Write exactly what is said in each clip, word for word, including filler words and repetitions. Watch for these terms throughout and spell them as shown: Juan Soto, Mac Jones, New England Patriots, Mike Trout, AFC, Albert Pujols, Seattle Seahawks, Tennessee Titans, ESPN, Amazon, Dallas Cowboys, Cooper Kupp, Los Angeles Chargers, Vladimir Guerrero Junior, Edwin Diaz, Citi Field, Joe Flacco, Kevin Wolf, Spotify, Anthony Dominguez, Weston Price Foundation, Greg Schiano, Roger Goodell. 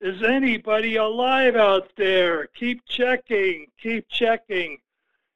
Is anybody alive out there? Keep checking, keep checking.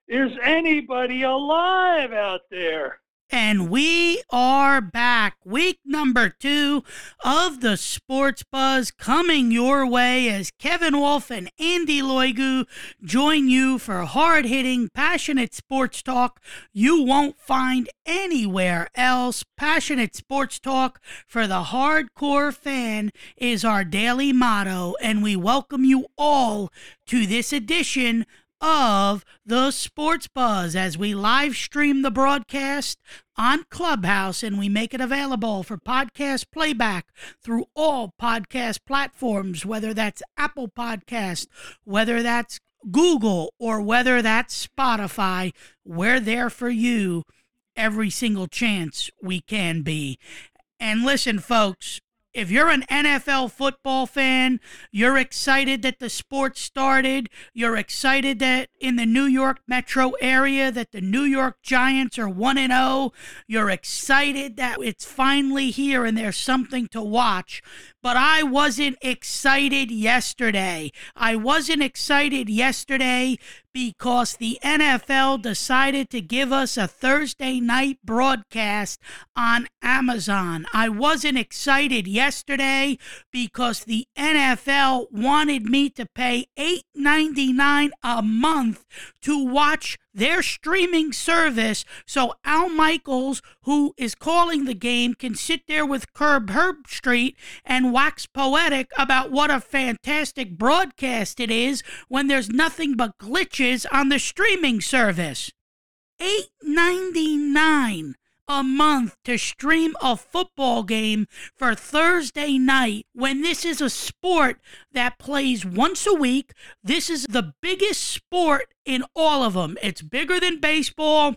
Is anybody alive out there? And we are back. Week number two of the Sports Buzz coming your way as Kevin Wolf and Andy Loigu join you for hard-hitting, passionate sports talk you won't find anywhere else. Passionate sports talk for the hardcore fan is our daily motto, and we welcome you all to this edition of the Sports Buzz as we live stream the broadcast on Clubhouse, and we make it available for podcast playback through all podcast platforms, whether that's Apple Podcast, whether that's Google, or whether that's Spotify. We're there for you every single chance we can be. And listen, folks, if you're an N F L football fan, you're excited that the sport started. You're excited that in the New York metro area that the New York Giants are one and oh. You're excited that it's finally here and there's something to watch. But I wasn't excited yesterday. I wasn't excited yesterday because the N F L decided to give us a Thursday night broadcast on Amazon. I wasn't excited yesterday because the N F L wanted me to pay eight dollars and ninety-nine cents a month to watch their streaming service, so Al Michaels, who is calling the game, can sit there with Curb Herbstreit and wax poetic about what a fantastic broadcast it is when there's nothing but glitches on the streaming service. eight dollars and ninety-nine cents a month to stream a football game for Thursday night when this is a sport that plays once a week. This is the biggest sport in all of them. It's bigger than baseball.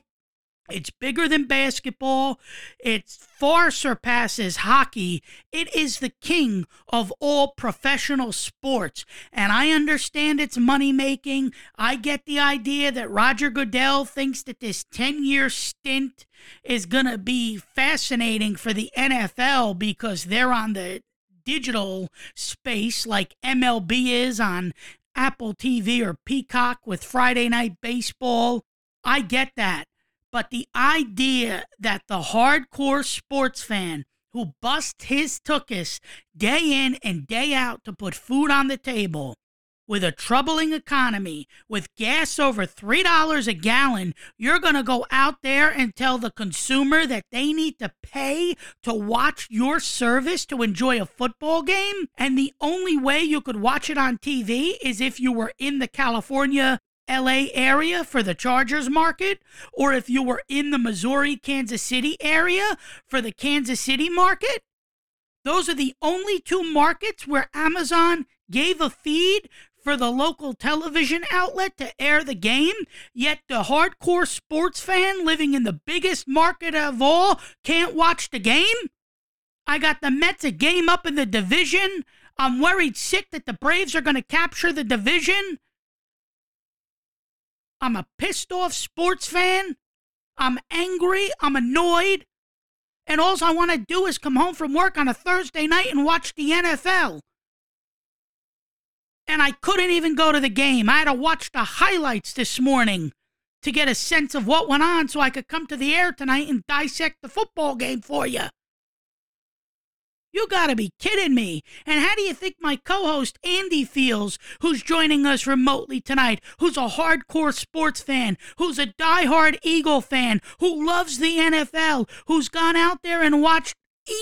It's bigger than basketball. It far surpasses hockey. It is the king of all professional sports. And I understand it's money-making. I get the idea that Roger Goodell thinks that this ten-year stint is going to be fascinating for the N F L because they're on the digital space like M L B is on Apple T V or Peacock with Friday Night Baseball. I get that. But the idea that the hardcore sports fan who busts his tuchus day in and day out to put food on the table, with a troubling economy, with gas over three dollars a gallon, you're going to go out there and tell the consumer that they need to pay to watch your service to enjoy a football game? And the only way you could watch it on T V is if you were in the California L A area for the Chargers market, or if you were in the Missouri, Kansas City area for the Kansas City market. Those are the only two markets where Amazon gave a feed for the local television outlet to air the game, yet the hardcore sports fan living in the biggest market of all can't watch the game? I got the Mets a game up in the division. I'm worried sick that the Braves are going to capture the division. I'm a pissed off sports fan. I'm angry. I'm annoyed. And all I want to do is come home from work on a Thursday night and watch the N F L. And I couldn't even go to the game. I had to watch the highlights this morning to get a sense of what went on so I could come to the air tonight and dissect the football game for you. You gotta be kidding me. And how do you think my co-host Andy feels, who's joining us remotely tonight, who's a hardcore sports fan, who's a diehard Eagle fan, who loves the N F L, who's gone out there and watched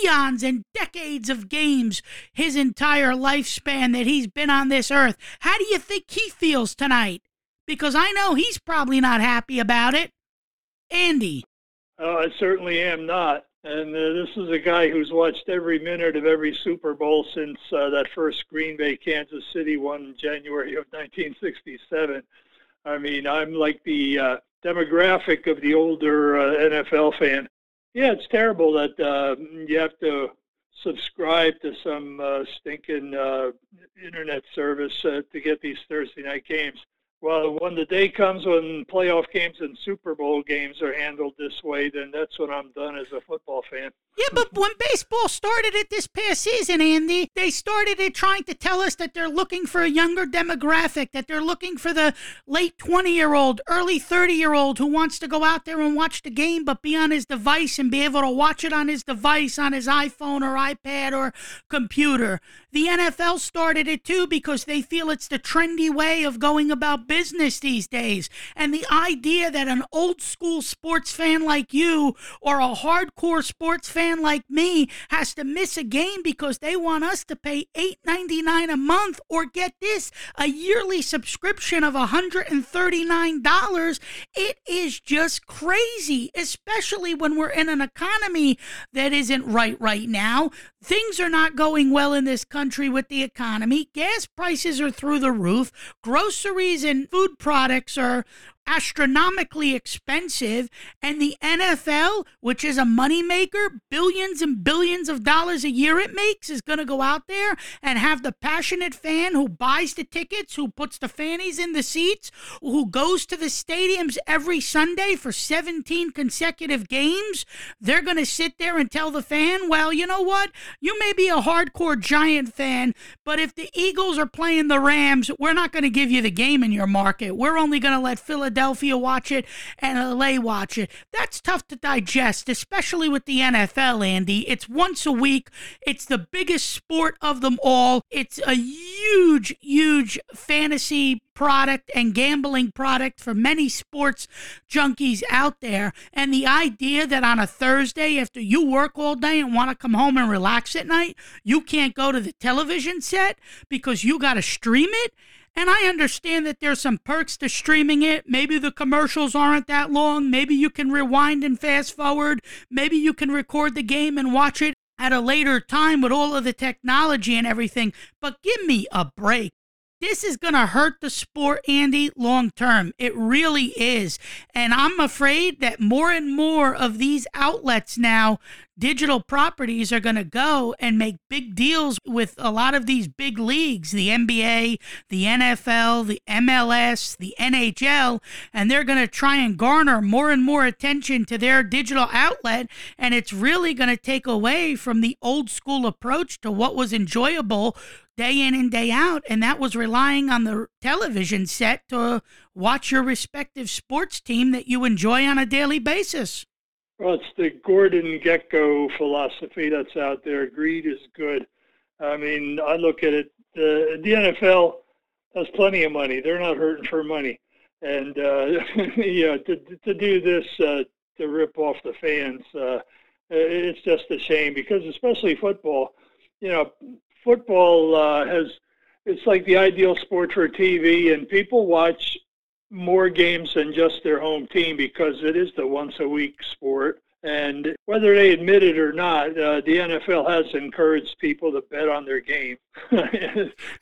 eons and decades of games his entire lifespan that he's been on this earth? How do you think he feels tonight? Because I know he's probably not happy about it. Andy. Oh, I certainly am not. And uh, this is a guy who's watched every minute of every Super Bowl since uh, that first Green Bay, Kansas City one in January of nineteen sixty-seven. I mean, I'm like the uh, demographic of the older uh, N F L fan. Yeah, it's terrible that uh, you have to subscribe to some uh, stinking uh, internet service uh, to get these Thursday night games. Well, when the day comes when playoff games and Super Bowl games are handled this way, then that's when I'm done as a football fan. Yeah, but when baseball started it this past season, Andy, they started it trying to tell us that they're looking for a younger demographic, that they're looking for the late twenty-year-old, early thirty-year-old who wants to go out there and watch the game but be on his device and be able to watch it on his device, on his iPhone or iPad or computer. The N F L started it, too, because they feel it's the trendy way of going about business. business these days, and the idea that an old school sports fan like you or a hardcore sports fan like me has to miss a game because they want us to pay eight dollars and ninety-nine cents a month or get this, a yearly subscription of one hundred thirty-nine dollars, it is just crazy, especially when we're in an economy that isn't right right now. Things are not going well in this country with the economy. Gas prices are through the roof. Groceries and food products are astronomically expensive, and the N F L, which is a moneymaker, billions and billions of dollars a year it makes, is going to go out there and have the passionate fan who buys the tickets, who puts the fannies in the seats, who goes to the stadiums every Sunday for seventeen consecutive games. They're going to sit there and tell the fan, well, you know what? You may be a hardcore Giant fan, but if the Eagles are playing the Rams, we're not going to give you the game in your market. We're only going to let Philadelphia Philadelphia watch it and L A watch it. That's tough to digest, especially with the N F L, Andy. It's once a week. It's the biggest sport of them all. It's a huge, huge fantasy product and gambling product for many sports junkies out there. And the idea that on a Thursday, after you work all day and want to come home and relax at night, you can't go to the television set because you got to stream it. And I understand that there's some perks to streaming it. Maybe the commercials aren't that long. Maybe you can rewind and fast forward. Maybe you can record the game and watch it at a later time with all of the technology and everything. But give me a break. This is going to hurt the sport, Andy, long term. It really is. And I'm afraid that more and more of these outlets now, digital properties, are going to go and make big deals with a lot of these big leagues, the N B A, the N F L, the M L S, the N H L, and they're going to try and garner more and more attention to their digital outlet, and it's really going to take away from the old school approach to what was enjoyable day in and day out, and that was relying on the television set to watch your respective sports team that you enjoy on a daily basis. Well, it's the Gordon Gekko philosophy that's out there. Greed is good. I mean, I look at it, uh, the N F L has plenty of money. They're not hurting for money. And, uh, you know, to, to do this, uh, to rip off the fans, uh, it's just a shame because especially football, you know, football uh, has, it's like the ideal sport for T V, and people watch more games than just their home team because it is the once-a-week sport. And whether they admit it or not, uh, the N F L has encouraged people to bet on their game.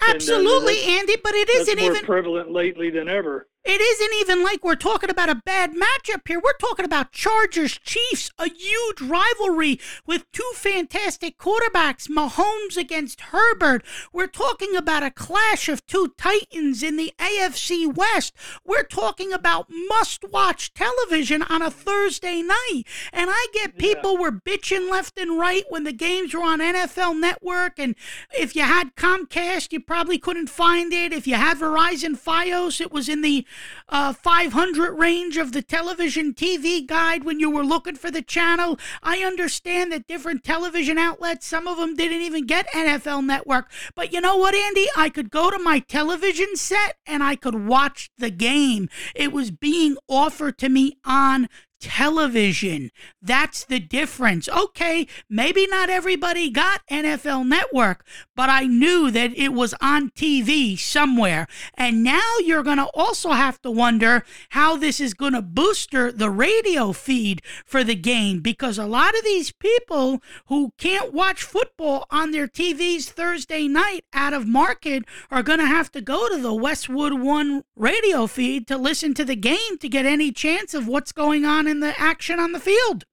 Absolutely, and, uh, Andy, but it isn't even... more prevalent lately than ever. It isn't even like we're talking about a bad matchup here. We're talking about Chargers-Chiefs, a huge rivalry with two fantastic quarterbacks, Mahomes against Herbert. We're talking about a clash of two Titans in the A F C West. We're talking about must-watch television on a Thursday night. And I get people yeah. were bitching left and right when the games were on N F L Network. And if you had Comcast, you probably couldn't find it. If you had Verizon Fios, it was in the Uh, five hundred range of the television T V guide when you were looking for the channel. I understand that different television outlets, some of them didn't even get N F L Network. But you know what, Andy? I could go to my television set and I could watch the game. It was being offered to me on television. That's the difference. Okay, maybe not everybody got N F L Network, but I knew that it was on T V somewhere. And now you're going to also have to wonder how this is going to booster the radio feed for the game, because a lot of these people who can't watch football on their T Vs Thursday night out of market are going to have to go to the Westwood One radio feed to listen to the game to get any chance of what's going on in the action on the field.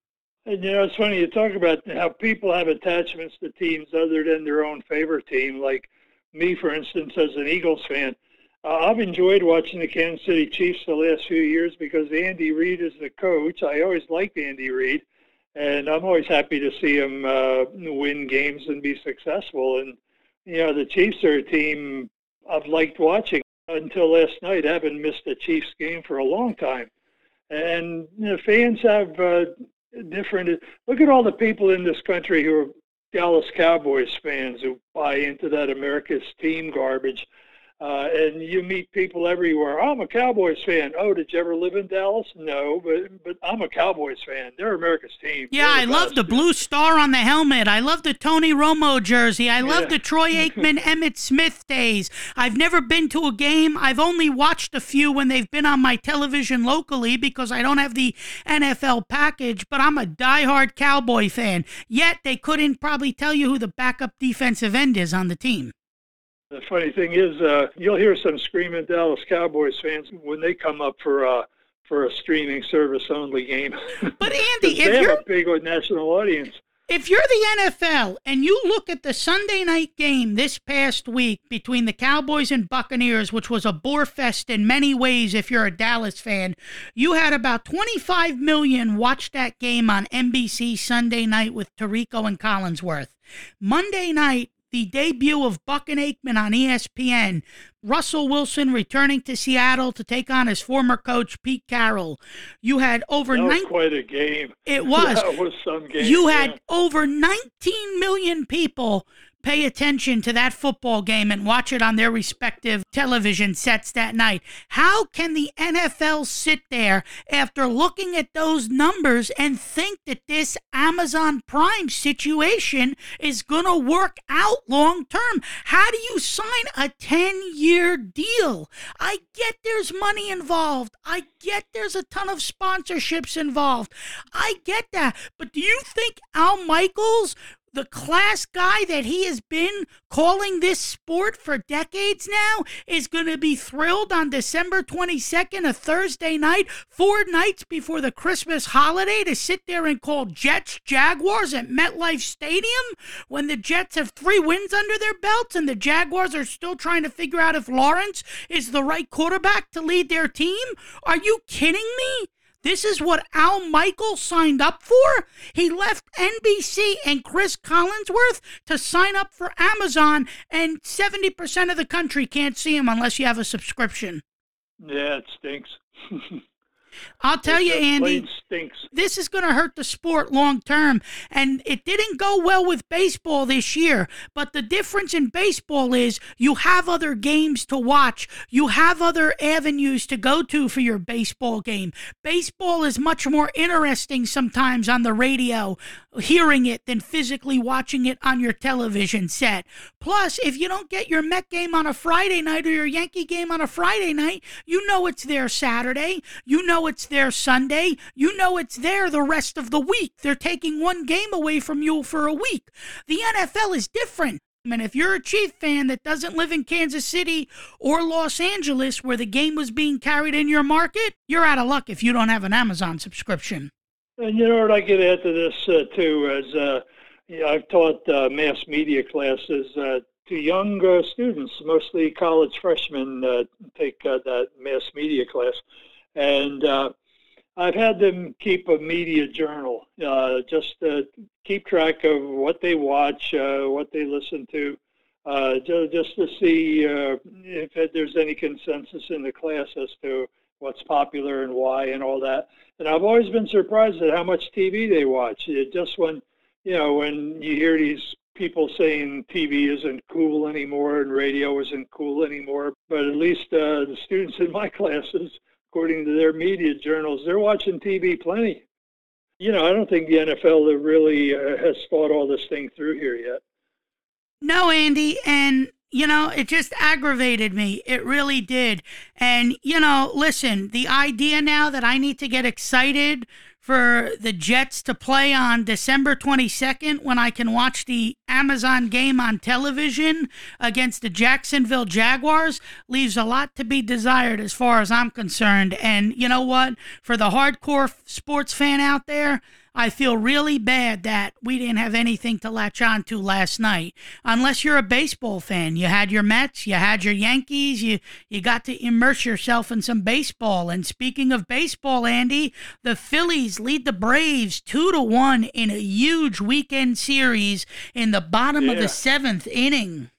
And, you know, it's funny, you talk about how people have attachments to teams other than their own favorite team. Like me, for instance, as an Eagles fan, uh, I've enjoyed watching the Kansas City Chiefs the last few years because Andy Reid is the coach. I always liked Andy Reid, and I'm always happy to see him uh, win games and be successful. And, you know, the Chiefs are a team I've liked watching until last night. I haven't missed a Chiefs game for a long time. And you know, fans have uh, different. Look at all the people in this country who are Dallas Cowboys fans who buy into that America's team garbage. Uh, and you meet people everywhere. I'm a Cowboys fan. Oh, did you ever live in Dallas? No, but but I'm a Cowboys fan. They're America's team. Yeah, I love the blue star on the helmet. I love the Tony Romo jersey. I love yeah. the Troy Aikman, Emmitt Smith days. I've never been to a game. I've only watched a few when they've been on my television locally because I don't have the N F L package, but I'm a diehard Cowboy fan. Yet they couldn't probably tell you who the backup defensive end is on the team. The funny thing is, uh, you'll hear some screaming Dallas Cowboys fans when they come up for uh, for a streaming service only game. But Andy, if they you're have a big national audience, if you're the N F L and you look at the Sunday night game this past week between the Cowboys and Buccaneers, which was a bore fest in many ways, if you're a Dallas fan, you had about twenty-five million watch that game on N B C Sunday night with Tirico and Collinsworth. Monday night, the debut of Buck and Aikman on E S P N, Russell Wilson returning to Seattle to take on his former coach, Pete Carroll. You had over... That was nine- quite a game. It was. That was some game. You yeah. had over nineteen million people pay attention to that football game and watch it on their respective television sets that night. How can the N F L sit there after looking at those numbers and think that this Amazon Prime situation is going to work out long term? How do you sign a ten-year deal? I get there's money involved. I get there's a ton of sponsorships involved. I get that. But do you think Al Michaels, the class guy that he has been calling this sport for decades now, is going to be thrilled on December twenty-second, a Thursday night, four nights before the Christmas holiday, to sit there and call Jets Jaguars at MetLife Stadium when the Jets have three wins under their belts and the Jaguars are still trying to figure out if Lawrence is the right quarterback to lead their team? Are you kidding me? This is what Al Michaels signed up for? He left N B C and Chris Collinsworth to sign up for Amazon, and seventy percent of the country can't see him unless you have a subscription. Yeah, it stinks. I'll tell you, Andy, this is going to hurt the sport long term. And it didn't go well with baseball this year. But the difference in baseball is you have other games to watch. You have other avenues to go to for your baseball game. Baseball is much more interesting sometimes on the radio, hearing it, than physically watching it on your television set. Plus, if you don't get your Met game on a Friday night or your Yankee game on a Friday night, you know it's there Saturday. You know it's there Sunday. You know it's there the rest of the week. They're taking one game away from you for a week. The N F L is different. And if you're a Chief fan that doesn't live in Kansas City or Los Angeles where the game was being carried in your market, you're out of luck if you don't have an Amazon subscription. And you know what I get after this, uh, too, is uh, you know, I've taught uh, mass media classes uh, to young uh, students. Mostly college freshmen uh, take uh, that mass media class. And uh, I've had them keep a media journal, uh, just to keep track of what they watch, uh, what they listen to, uh, just to see uh, if there's any consensus in the class as to what's popular and why and all that. And I've always been surprised at how much T V they watch. It just when, you know, when you hear these people saying T V isn't cool anymore and radio isn't cool anymore, but at least uh, the students in my classes according to their media journals, they're watching T V plenty. You know, I don't think the N F L really uh, has thought all this thing through here yet. No, Andy, and, you know, it just aggravated me. It really did. And, you know, listen, the idea now that I need to get excited for the Jets to play on December twenty-second when I can watch the Amazon game on television against the Jacksonville Jaguars leaves a lot to be desired as far as I'm concerned. And you know what? For the hardcore sports fan out there, I feel really bad that we didn't have anything to latch on to last night. Unless you're a baseball fan, you had your Mets, you had your Yankees, you, you got to immerse yourself in some baseball. And speaking of baseball, Andy, the Phillies lead the Braves two to one in a huge weekend series in the bottom yeah. of the seventh inning.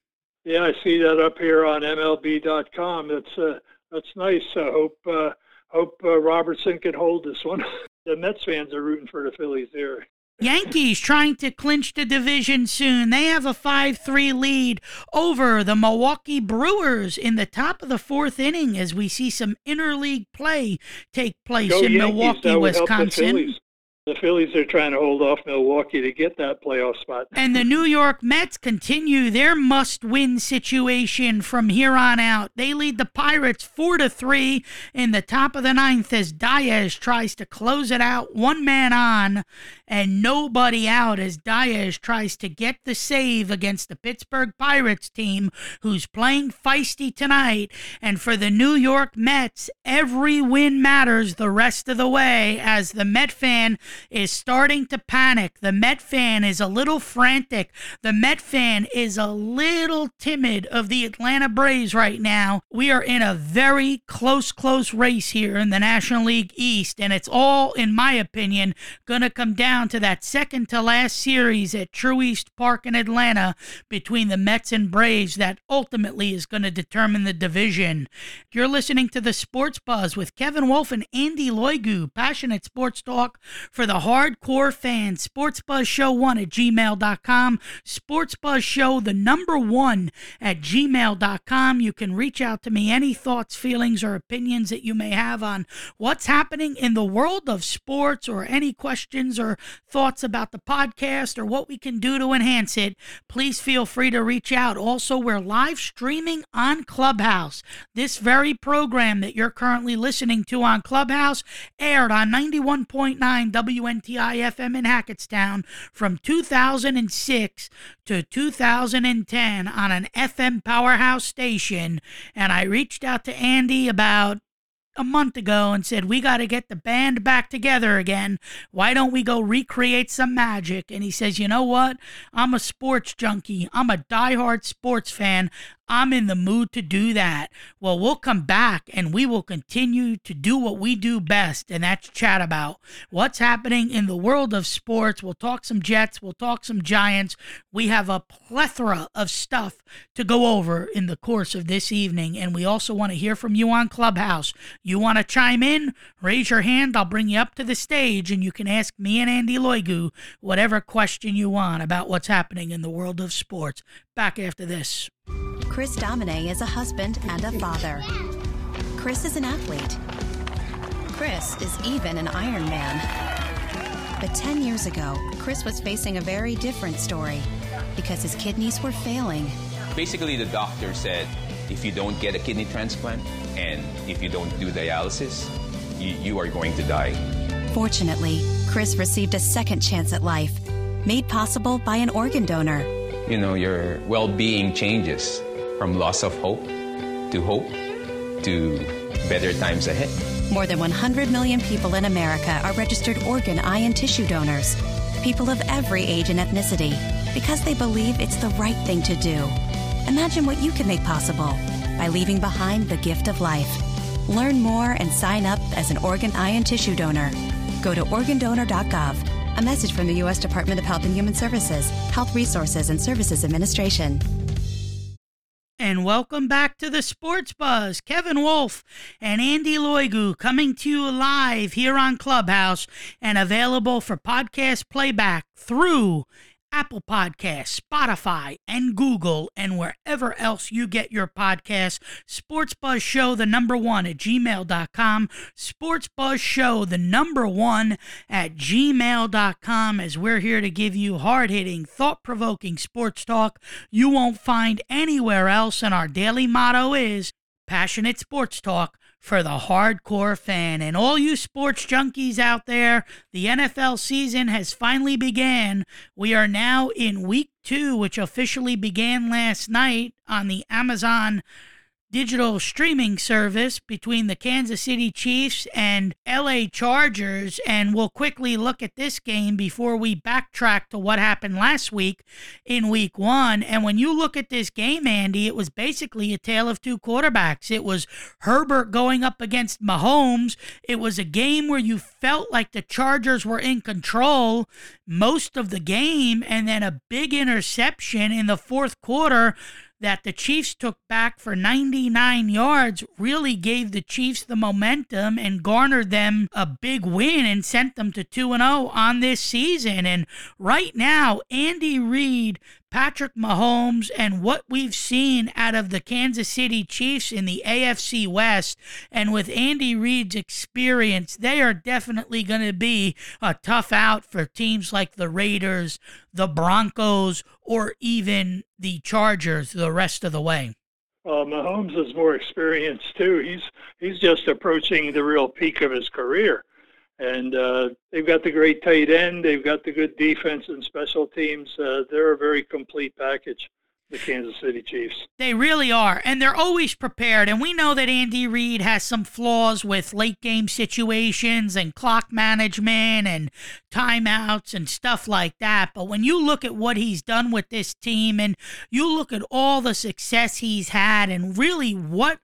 Yeah, I see that up here on M L B dot com. That's uh, that's nice. I hope uh, hope uh, Robertson can hold this one. The Mets fans are rooting for the Phillies there. Yankees trying to clinch the division soon. They have a five three lead over the Milwaukee Brewers in the top of the fourth inning as we see some interleague play take place Go in Yankees. Milwaukee, Wisconsin. The Phillies. the Phillies are trying to hold off Milwaukee to get that playoff spot. And the New York Mets continue their must-win situation from here on out. They lead the Pirates four to three in the top of the ninth as Diaz tries to close it out. One man on and nobody out as Diaz tries to get the save against the Pittsburgh Pirates team who's playing feisty tonight. And for the New York Mets, every win matters the rest of the way as the Met fan is starting to panic. The Met fan is a little frantic. The Met fan is a little timid of the Atlanta Braves right now. We are in a very close, close race here in the National League East, and it's all, in my opinion, going to come down to that second-to-last series at Truist Park in Atlanta between the Mets and Braves that ultimately is going to determine the division. You're listening to The Sports Buzz with Kevin Wolf and Andy Loigu, passionate sports talk for the hardcore fans. Sports Buzz Show one at gmail dot com. Sports Buzz Show the number one at gmail dot com. You can reach out to me. Any thoughts, feelings, or opinions that you may have on what's happening in the world of sports, or any questions or thoughts about the podcast or what we can do to enhance it, please feel free to reach out. Also, we're live streaming on Clubhouse. This very program that you're currently listening to on Clubhouse aired on ninety-one point nine W N T I F M in Hackettstown from two thousand six to two thousand ten on an F M powerhouse station. And I reached out to Andy about a month ago and said, we got to get the band back together again. Why don't we go recreate some magic? And he says, you know what? I'm a sports junkie. I'm a diehard sports fan. I'm in the mood to do that. Well, we'll come back and we will continue to do what we do best, and that's chat about what's happening in the world of sports. We'll talk some Jets. We'll talk some Giants. We have a plethora of stuff to go over in the course of this evening, and we also want to hear from you on Clubhouse. You want to chime in? Raise your hand. I'll bring you up to the stage, and you can ask me and Andy Loigu whatever question you want about what's happening in the world of sports. Back after this. Chris Domine is a husband and a father. Chris is an athlete. Chris is even an Ironman. But ten years ago, Chris was facing a very different story because his kidneys were failing. Basically, the doctor said, if you don't get a kidney transplant and if you don't do dialysis, you, you are going to die. Fortunately, Chris received a second chance at life, made possible by an organ donor. You know, your well-being changes from loss of hope to hope to better times ahead. More than one hundred million people in America are registered organ, eye, and tissue donors. People of every age and ethnicity, because they believe it's the right thing to do. Imagine what you can make possible by leaving behind the gift of life. Learn more and sign up as an organ, eye, and tissue donor. Go to organ donor dot gov. A message from the U S Department of Health and Human Services, Health Resources and Services Administration. And welcome back to the Sports Buzz. Kevin Wolf and Andy Loigu coming to you live here on Clubhouse and available for podcast playback through Apple Podcasts, Spotify, and Google, and wherever else you get your podcasts. Sports Buzz Show, the number one at gmail dot com. Sports Buzz Show, the number one at gmail dot com, as we're here to give you hard-hitting, thought-provoking sports talk you won't find anywhere else, and our daily motto is passionate sports talk for the hardcore fan. And all you sports junkies out there, the N F L season has finally began. We are now in week two, which officially began last night on the Amazon digital streaming service between the Kansas City Chiefs and L A Chargers, and we'll quickly look at this game before we backtrack to what happened last week in week one. And when you look at this game, Andy, it was basically a tale of two quarterbacks. It was Herbert going up against Mahomes. It was a game where you felt like the Chargers were in control most of the game, and then a big interception in the fourth quarter that the Chiefs took back for ninety-nine yards really gave the Chiefs the momentum and garnered them a big win and sent them to two and oh on this season. And right now, Andy Reid, Patrick Mahomes, and what we've seen out of the Kansas City Chiefs in the A F C West, and with Andy Reid's experience, they are definitely going to be a tough out for teams like the Raiders, the Broncos, or even the Chargers the rest of the way. Well, Mahomes is more experienced, too. He's he's just approaching the real peak of his career. And uh, they've got the great tight end. They've got the good defense and special teams. Uh, they're a very complete package, the Kansas City Chiefs. They really are, and they're always prepared. And we know that Andy Reid has some flaws with late-game situations and clock management and timeouts and stuff like that. But when you look at what he's done with this team and you look at all the success he's had and really what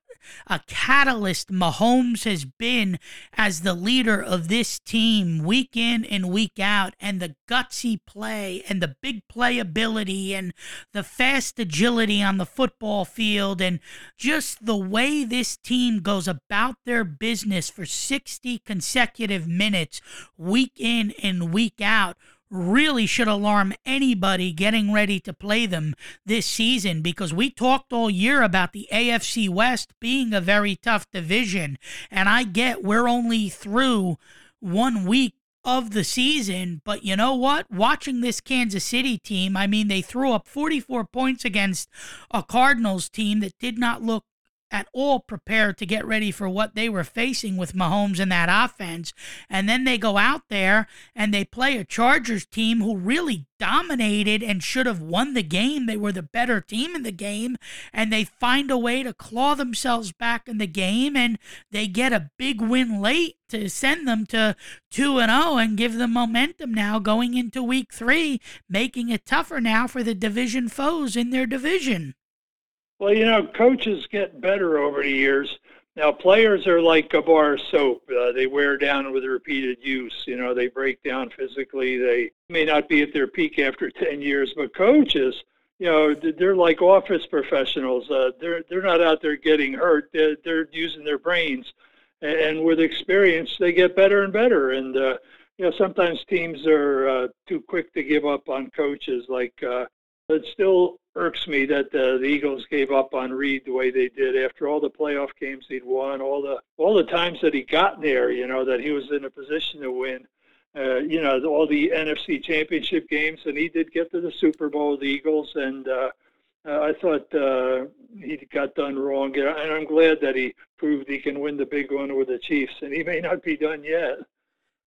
a catalyst Mahomes has been as the leader of this team week in and week out, and the gutsy play and the big playability and the fast agility on the football field and just the way this team goes about their business for sixty consecutive minutes week in and week out really should alarm anybody getting ready to play them this season, because we talked all year about the A F C West being a very tough division. And I get we're only through one week of the season, but you know what? Watching this Kansas City team, I mean, they threw up forty-four points against a Cardinals team that did not look at all prepared to get ready for what they were facing with Mahomes in that offense. And then they go out there and they play a Chargers team who really dominated and should have won the game. They were the better team in the game, and they find a way to claw themselves back in the game, and they get a big win late to send them to two and oh and give them momentum now going into week three, making it tougher now for the division foes in their division. Well, you know, coaches get better over the years. Now, players are like a bar of soap. Uh, they wear down with repeated use. You know, they break down physically. They may not be at their peak after ten years, but coaches, you know, they're like office professionals. Uh, they're they're not out there getting hurt. They're, they're using their brains. And with experience, they get better and better. And, uh, you know, sometimes teams are uh, too quick to give up on coaches. Like, uh, it's still... irks me that uh, the Eagles gave up on Reid the way they did after all the playoff games he'd won, all the all the times that he got there, you know, that he was in a position to win, uh, you know, all the N F C championship games, and he did get to the Super Bowl, the Eagles, and uh, I thought uh, he got done wrong, and I'm glad that he proved he can win the big one with the Chiefs, and he may not be done yet.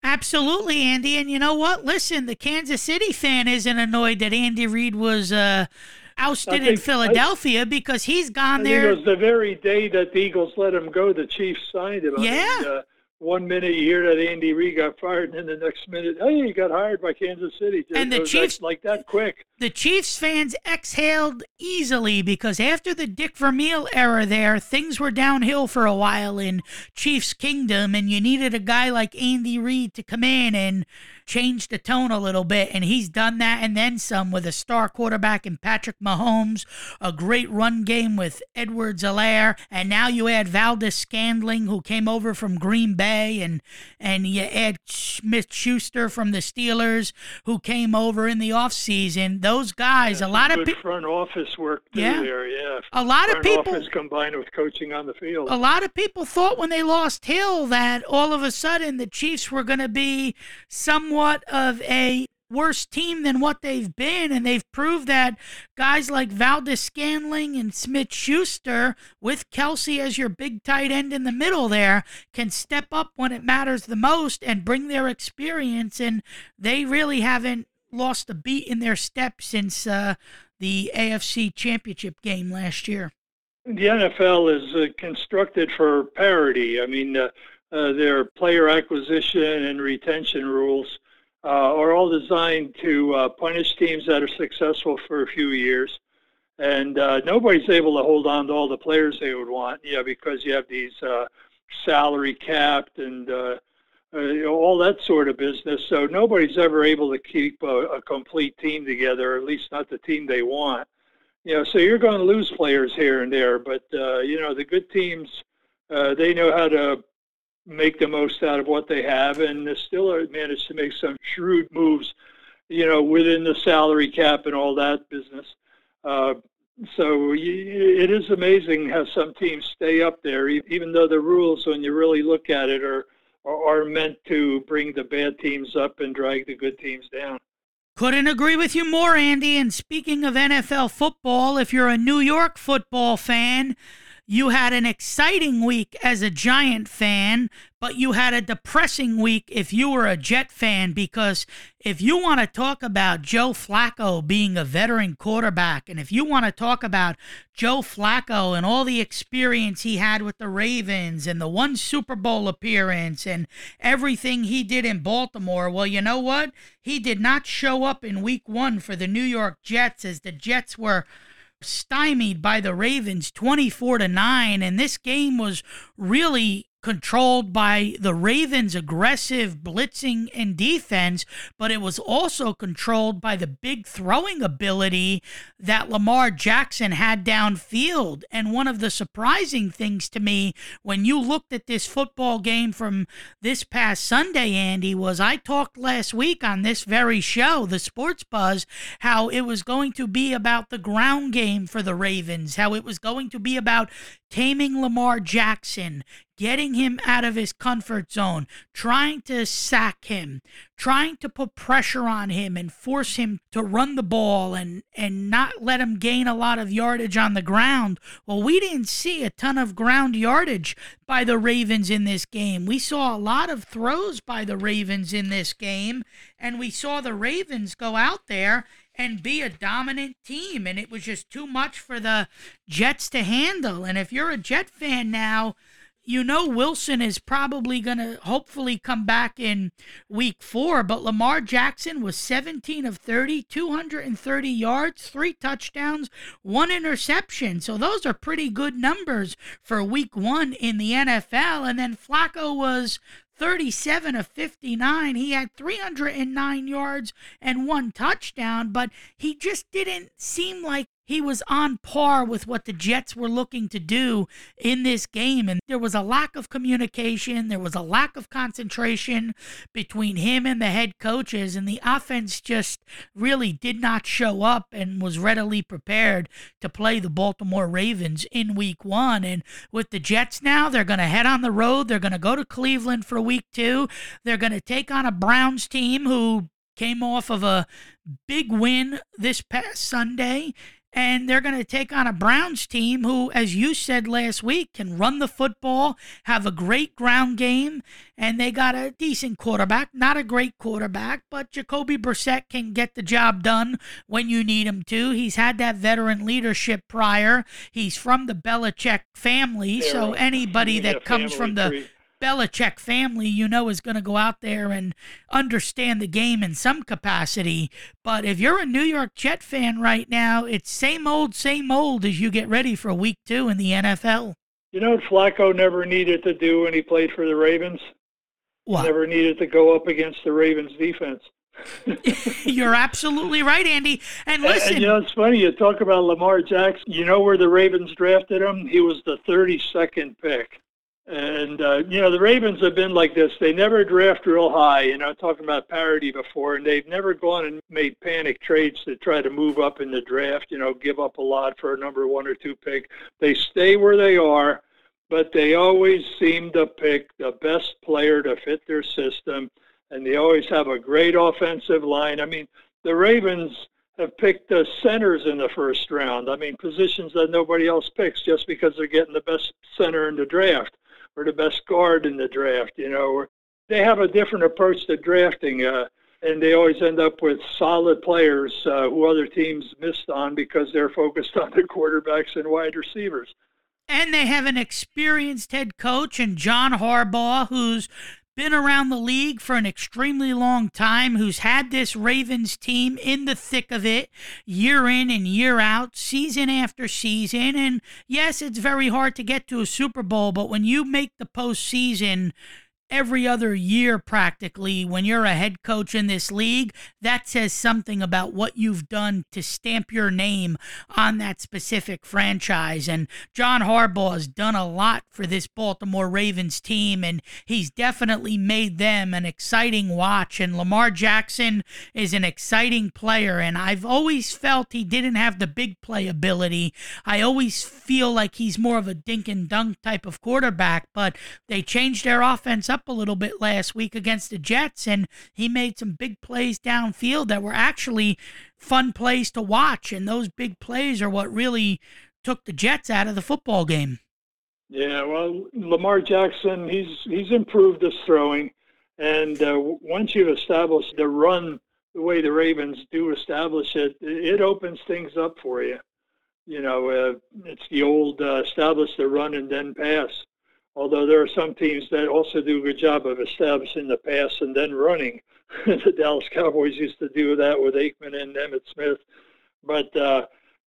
Absolutely, Andy, and you know what? Listen, the Kansas City fan isn't annoyed that Andy Reid was uh, ousted think, in Philadelphia I, because he's gone I there. It was the very day that the Eagles let him go, the Chiefs signed him. Yeah. I mean, uh, one minute you hear that Andy Reid got fired, and then the next minute, hey, he got hired by Kansas City. Just and the Chiefs like that quick. The Chiefs fans exhaled easily because after the Dick Vermeil era there, things were downhill for a while in Chiefs Kingdom, and you needed a guy like Andy Reid to come in and change the tone a little bit, and he's done that and then some with a star quarterback in Patrick Mahomes, a great run game with Edwards-Helaire, and now you add Valdez Scandling, who came over from Green Bay, and and you add Smith-Schuster from the Steelers, who came over in the offseason. Those guys, yeah, a lot of people... front office work yeah. there, yeah. A lot front of people... Front office combined with coaching on the field. A lot of people thought when they lost Hill that all of a sudden the Chiefs were going to be somewhat of a worse team than what they've been, and they've proved that guys like Valdez Scantling and Smith-Schuster, with Kelsey as your big tight end in the middle there, can step up when it matters the most and bring their experience, and they really haven't lost a beat in their step since uh, the A F C Championship game last year. The N F L is uh, constructed for parity. I mean, uh, uh, their player acquisition and retention rules uh, are all designed to uh, punish teams that are successful for a few years. And uh, nobody's able to hold on to all the players they would want, yeah, because you have these uh, salary capped and uh, uh, you know, all that sort of business. So nobody's ever able to keep a, a complete team together, at least not the team they want. You know, so you're going to lose players here and there, but, uh, you know, the good teams, uh, they know how to make the most out of what they have, and they still are, managed to make some shrewd moves, you know, within the salary cap and all that business. Uh, so you, it is amazing how some teams stay up there, even though the rules, when you really look at it, are are meant to bring the bad teams up and drag the good teams down. Couldn't agree with you more, Andy. And speaking of N F L football, if you're a New York football fan, you had an exciting week as a Giant fan, but you had a depressing week if you were a Jet fan, because if you want to talk about Joe Flacco being a veteran quarterback, and if you want to talk about Joe Flacco and all the experience he had with the Ravens and the one Super Bowl appearance and everything he did in Baltimore, well, you know what? He did not show up in week one for the New York Jets, as the Jets were stymied by the Ravens twenty-four to nine, and this game was really controlled by the Ravens' aggressive blitzing and defense, but it was also controlled by the big throwing ability that Lamar Jackson had downfield. And one of the surprising things to me when you looked at this football game from this past Sunday, Andy, was I talked last week on this very show, The Sports Buzz, how it was going to be about the ground game for the Ravens, how it was going to be about taming Lamar Jackson, getting him out of his comfort zone, trying to sack him, trying to put pressure on him and force him to run the ball and, and not let him gain a lot of yardage on the ground. Well, we didn't see a ton of ground yardage by the Ravens in this game. We saw a lot of throws by the Ravens in this game, and we saw the Ravens go out there and be a dominant team, and it was just too much for the Jets to handle. And if you're a Jet fan now, you know Wilson is probably going to hopefully come back in week four, but Lamar Jackson was seventeen of thirty, two hundred thirty yards, three touchdowns, one interception. So those are pretty good numbers for week one in the N F L. And then Flacco was thirty-seven of fifty-nine. He had three hundred nine yards and one touchdown, but he just didn't seem like he was on par with what the Jets were looking to do in this game. And there was a lack of communication. There was a lack of concentration between him and the head coaches, and the offense just really did not show up and was readily prepared to play the Baltimore Ravens in week one. And with the Jets now, they're going to head on the road. They're going to go to Cleveland for week two. They're going to take on a Browns team who came off of a big win this past Sunday. And they're going to take on a Browns team who, as you said last week, can run the football, have a great ground game, and they got a decent quarterback, not a great quarterback, but Jacoby Brissett can get the job done when you need him to. He's had that veteran leadership prior. He's from the Belichick family, yeah, so anybody that comes from the tree. Belichick family, you know, is going to go out there and understand the game in some capacity. But if you're a New York Jet fan right now, it's same old, same old as you get ready for week two in the N F L. You know what Flacco never needed to do when he played for the Ravens? What? Never needed to go up against the Ravens defense. You're absolutely right, Andy. And listen, and, you know, it's funny you talk about Lamar Jackson. You know where the Ravens drafted him? He was the thirty-second pick. And uh, you know, the Ravens have been like this. They never draft real high. You know, talking about parity before, and they've never gone and made panic trades to try to move up in the draft. You know, give up a lot for a number one or two pick. They stay where they are, but they always seem to pick the best player to fit their system. And they always have a great offensive line. I mean, the Ravens have picked the centers in the first round. I mean, positions that nobody else picks just because they're getting the best center in the draft or the best guard in the draft, you know. They have a different approach to drafting, uh, and they always end up with solid players uh, who other teams missed on because they're focused on the quarterbacks and wide receivers. And they have an experienced head coach in John Harbaugh, who's been around the league for an extremely long time, who's had this Ravens team in the thick of it year in and year out, season after season. And yes, it's very hard to get to a Super Bowl, but when you make the postseason every other year practically, when you're a head coach in this league, that says something about what you've done to stamp your name on that specific franchise. And John Harbaugh has done a lot for this Baltimore Ravens team, and he's definitely made them an exciting watch. And Lamar Jackson is an exciting player, and I've always felt he didn't have the big play ability. I always feel like he's more of a dink and dunk type of quarterback, but they changed their offense up a little bit last week against the Jets, and he made some big plays downfield that were actually fun plays to watch, and those big plays are what really took the Jets out of the football game. Yeah, well, Lamar Jackson, he's he's improved his throwing, and uh, once you've established the run the way the Ravens do establish it, it opens things up for you. You know, uh, it's the old uh, establish the run and then pass. Although there are some teams that also do a good job of establishing the pass and then running. The Dallas Cowboys used to do that with Aikman and Emmitt Smith. But, uh,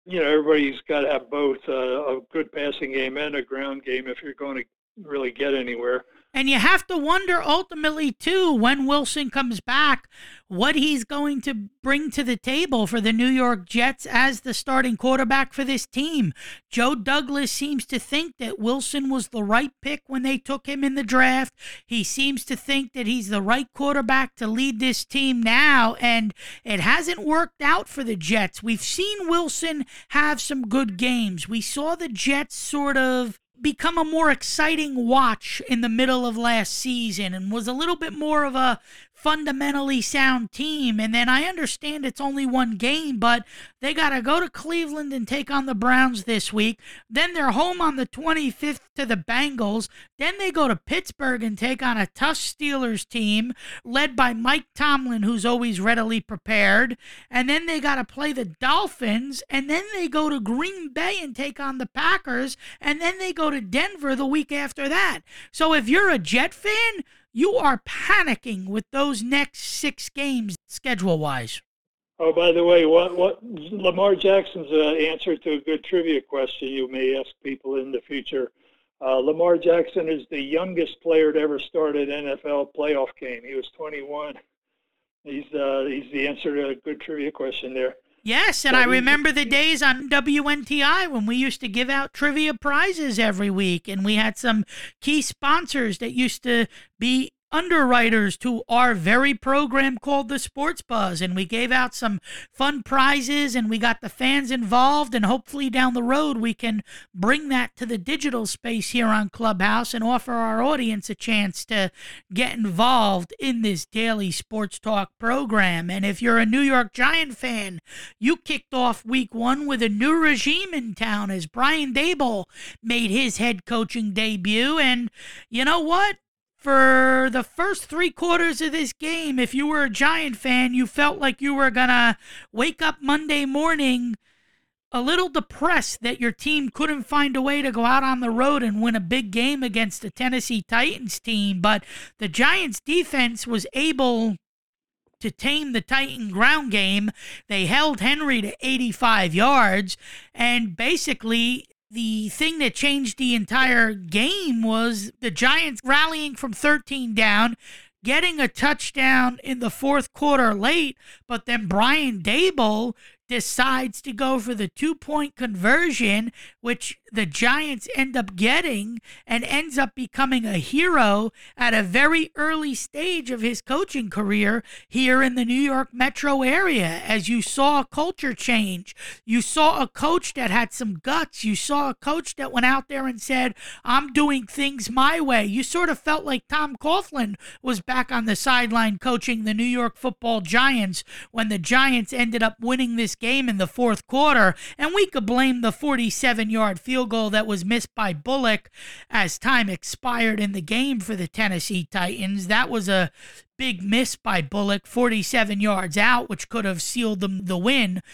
you know, everybody's got to have both uh, a good passing game and a ground game if you're going to really get anywhere. And you have to wonder ultimately, too, when Wilson comes back, what he's going to bring to the table for the New York Jets as the starting quarterback for this team. Joe Douglas seems to think that Wilson was the right pick when they took him in the draft. He seems to think that he's the right quarterback to lead this team now, and it hasn't worked out for the Jets. We've seen Wilson have some good games. We saw the Jets sort of become a more exciting watch in the middle of last season and was a little bit more of a fundamentally sound team. And then I understand it's only one game, but they got to go to Cleveland and take on the Browns this week. Then they're home on the twenty-fifth to the Bengals. Then they go to Pittsburgh and take on a tough Steelers team led by Mike Tomlin, who's always readily prepared. And then they got to play the Dolphins. And then they go to Green Bay and take on the Packers. And then they go to Denver the week after that. So if you're a Jet fan, you are panicking with those next six games schedule-wise. Oh, by the way, what what Lamar Jackson's uh, answer to a good trivia question you may ask people in the future. Uh, Lamar Jackson is the youngest player to ever start an N F L playoff game. He was twenty-one. He's uh, he's the answer to a good trivia question there. Yes, and I remember the days on W N T I when we used to give out trivia prizes every week, and we had some key sponsors that used to be underwriters to our very program called The Sports Buzz, and we gave out some fun prizes, and we got the fans involved, and hopefully down the road we can bring that to the digital space here on Clubhouse and offer our audience a chance to get involved in this daily sports talk program. And if you're a New York Giant fan, you kicked off week one with a new regime in town as Brian Dable made his head coaching debut, and you know what? For the first three quarters of this game, if you were a Giant fan, you felt like you were going to wake up Monday morning a little depressed that your team couldn't find a way to go out on the road and win a big game against the Tennessee Titans team. But the Giants' defense was able to tame the Titan ground game. They held Henry to eighty-five yards, and basically the thing that changed the entire game was the Giants rallying from thirteen down, getting a touchdown in the fourth quarter late, but then Brian Dable decides to go for the two-point conversion, which the Giants end up getting, and ends up becoming a hero at a very early stage of his coaching career here in the New York metro area. As you saw a culture change, you saw a coach that had some guts, you saw a coach that went out there and said, I'm doing things my way. You sort of felt like Tom Coughlin was back on the sideline coaching the New York football Giants when the Giants ended up winning this game in the fourth quarter, and we could blame the forty-seven-yard field goal that was missed by Bullock as time expired in the game for the Tennessee Titans. That was a big miss by Bullock, forty-seven yards out, which could have sealed them the win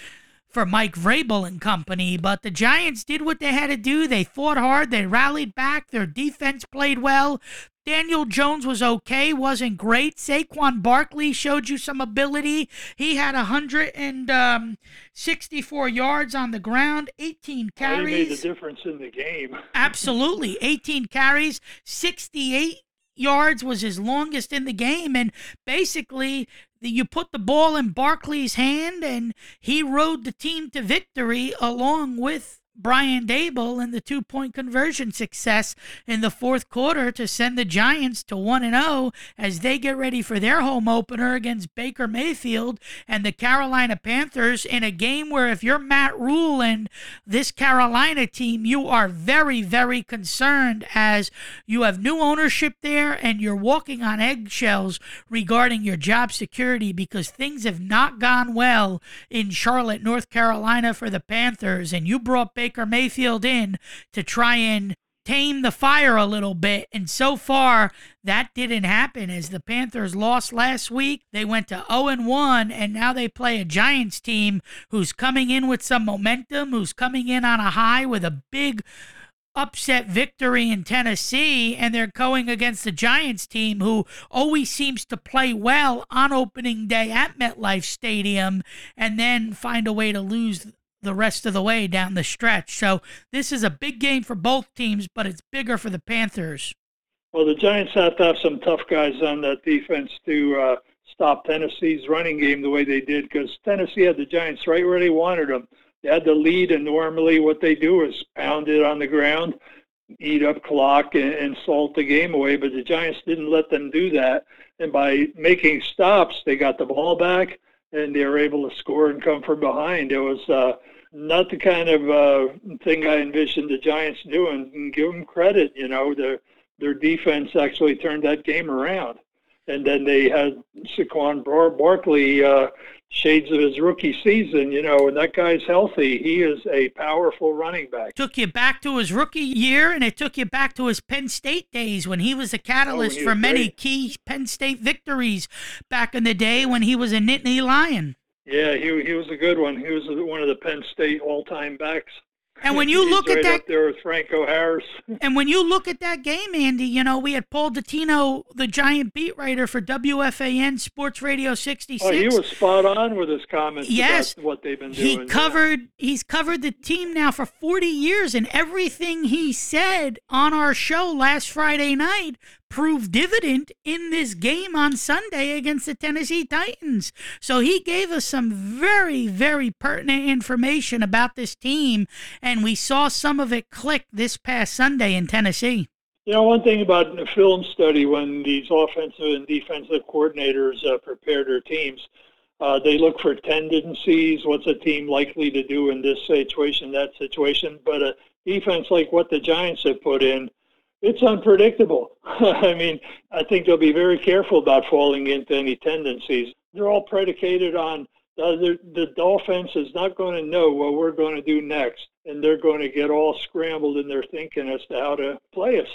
for Mike Vrabel and company, but the Giants did what they had to do. They fought hard. They rallied back. Their defense played well. Daniel Jones was okay, wasn't great. Saquon Barkley showed you some ability. He had one hundred sixty-four yards on the ground, eighteen carries. Well, he made the difference in the game. Absolutely, eighteen carries, sixty-eight yards was his longest in the game, and basically you put the ball in Barkley's hand, and he rode the team to victory along with Brian Dable and the two-point conversion success in the fourth quarter to send the Giants to one and oh as they get ready for their home opener against Baker Mayfield and the Carolina Panthers in a game where if you're Matt Rule and this Carolina team, you are very, very concerned as you have new ownership there and you're walking on eggshells regarding your job security because things have not gone well in Charlotte, North Carolina for the Panthers, and you brought Baker Baker Mayfield in to try and tame the fire a little bit, and so far that didn't happen as the Panthers lost last week. They went to oh and one, and now they play a Giants team who's coming in with some momentum, who's coming in on a high with a big upset victory in Tennessee, and they're going against the Giants team who always seems to play well on opening day at MetLife Stadium and then find a way to lose the rest of the way down the stretch. So this is a big game for both teams, but it's bigger for the Panthers. Well, the Giants have to have some tough guys on that defense to uh, stop Tennessee's running game the way they did, because Tennessee had the Giants right where they wanted them. They had the lead, and normally what they do is pound it on the ground, eat up clock, and, and salt the game away, but the Giants didn't let them do that. And by making stops, they got the ball back, and they were able to score and come from behind. It was uh, not the kind of uh, thing I envisioned the Giants doing. And give them credit, you know, their their defense actually turned that game around. And then they had Saquon Bar- Barkley, uh, shades of his rookie season, you know, and that guy's healthy. He is a powerful running back. Took you back to his rookie year, and it took you back to his Penn State days when he was a catalyst oh, for many great. key Penn State victories back in the day when he was a Nittany Lion. Yeah, he he was a good one. He was one of the Penn State all-time backs. And when you look right at that, up there with Franco Harris. And when you look at that game, Andy, you know, we had Paul Dottino, the Giant beat writer for W F A N Sports Radio sixty-six. Oh, he was spot on with his comments yes, about what they've been doing. He covered, yeah. He's covered the team now for forty years, and everything he said on our show last Friday night proved dividend in this game on Sunday against the Tennessee Titans. So he gave us some very, very pertinent information about this team, and we saw some of it click this past Sunday in Tennessee. You know, one thing about the film study, when these offensive and defensive coordinators uh, prepare their teams, uh, they look for tendencies, what's a team likely to do in this situation, that situation. But a defense like what the Giants have put in, it's unpredictable. I mean, I think they'll be very careful about falling into any tendencies. They're all predicated on the, the, the offense is not going to know what we're going to do next, and they're going to get all scrambled in their thinking as to how to play us.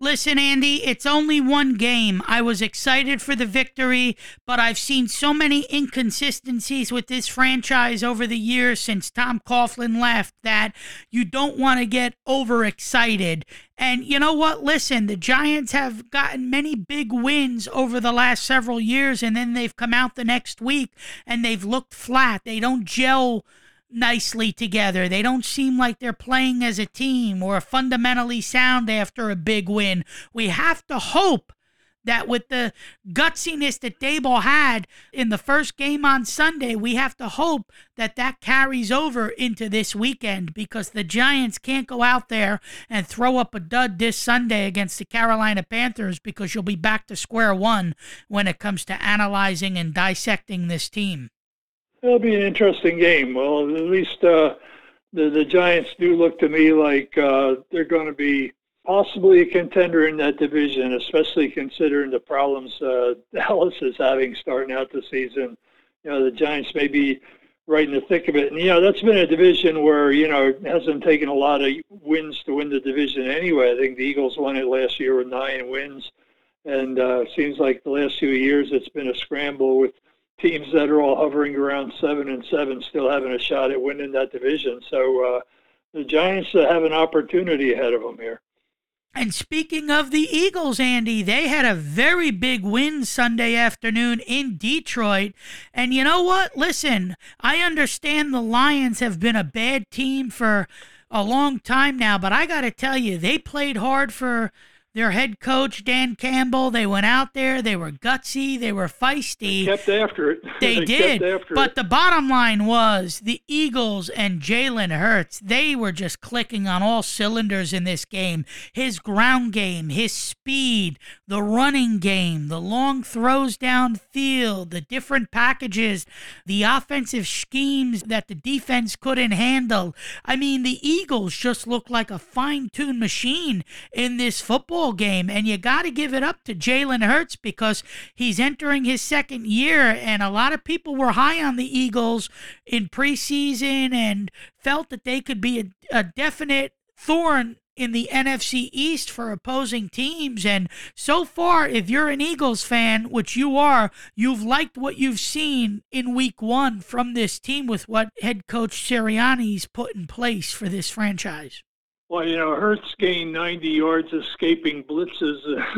Listen, Andy, it's only one game. I was excited for the victory, but I've seen so many inconsistencies with this franchise over the years since Tom Coughlin left that you don't want to get overexcited. And you know what? Listen, the Giants have gotten many big wins over the last several years, and then they've come out the next week and they've looked flat. They don't gel nicely together. They don't seem like they're playing as a team or fundamentally sound after a big win. We have to hope that with the gutsiness that Dable had in the first game on Sunday, we have to hope that that carries over into this weekend, because the Giants can't go out there and throw up a dud this Sunday against the Carolina Panthers, because you'll be back to square one when it comes to analyzing and dissecting this team. It'll be an interesting game. Well, at least uh, the, the Giants do look to me like uh, they're going to be possibly a contender in that division, especially considering the problems uh, Dallas is having starting out the season. You know, the Giants may be right in the thick of it. And, you know, that's been a division where, you know, it hasn't taken a lot of wins to win the division anyway. I think the Eagles won it last year with nine wins. And uh, it seems like the last few years it's been a scramble with teams that are all hovering around seven and seven still having a shot at winning that division. So uh, the Giants have an opportunity ahead of them here. And speaking of the Eagles, Andy, they had a very big win Sunday afternoon in Detroit. And you know what? Listen, I understand the Lions have been a bad team for a long time now, but I got to tell you, they played hard for their head coach, Dan Campbell. They went out there. They were gutsy. They were feisty. They kept after it. They, they did. After but it. The bottom line was the Eagles and Jalen Hurts, they were just clicking on all cylinders in this game. His ground game, his speed, the running game, the long throws downfield, the different packages, the offensive schemes that the defense couldn't handle. I mean, the Eagles just looked like a fine-tuned machine in this football game, and you got to give it up to Jalen Hurts, because he's entering his second year, and a lot of people were high on the Eagles in preseason and felt that they could be a, a definite thorn in the N F C East for opposing teams. And so far, if you're an Eagles fan, which you are, you've liked what you've seen in week one from this team with what head coach Sirianni's put in place for this franchise. Well, you know, Hurts gained ninety yards escaping blitzes. uh,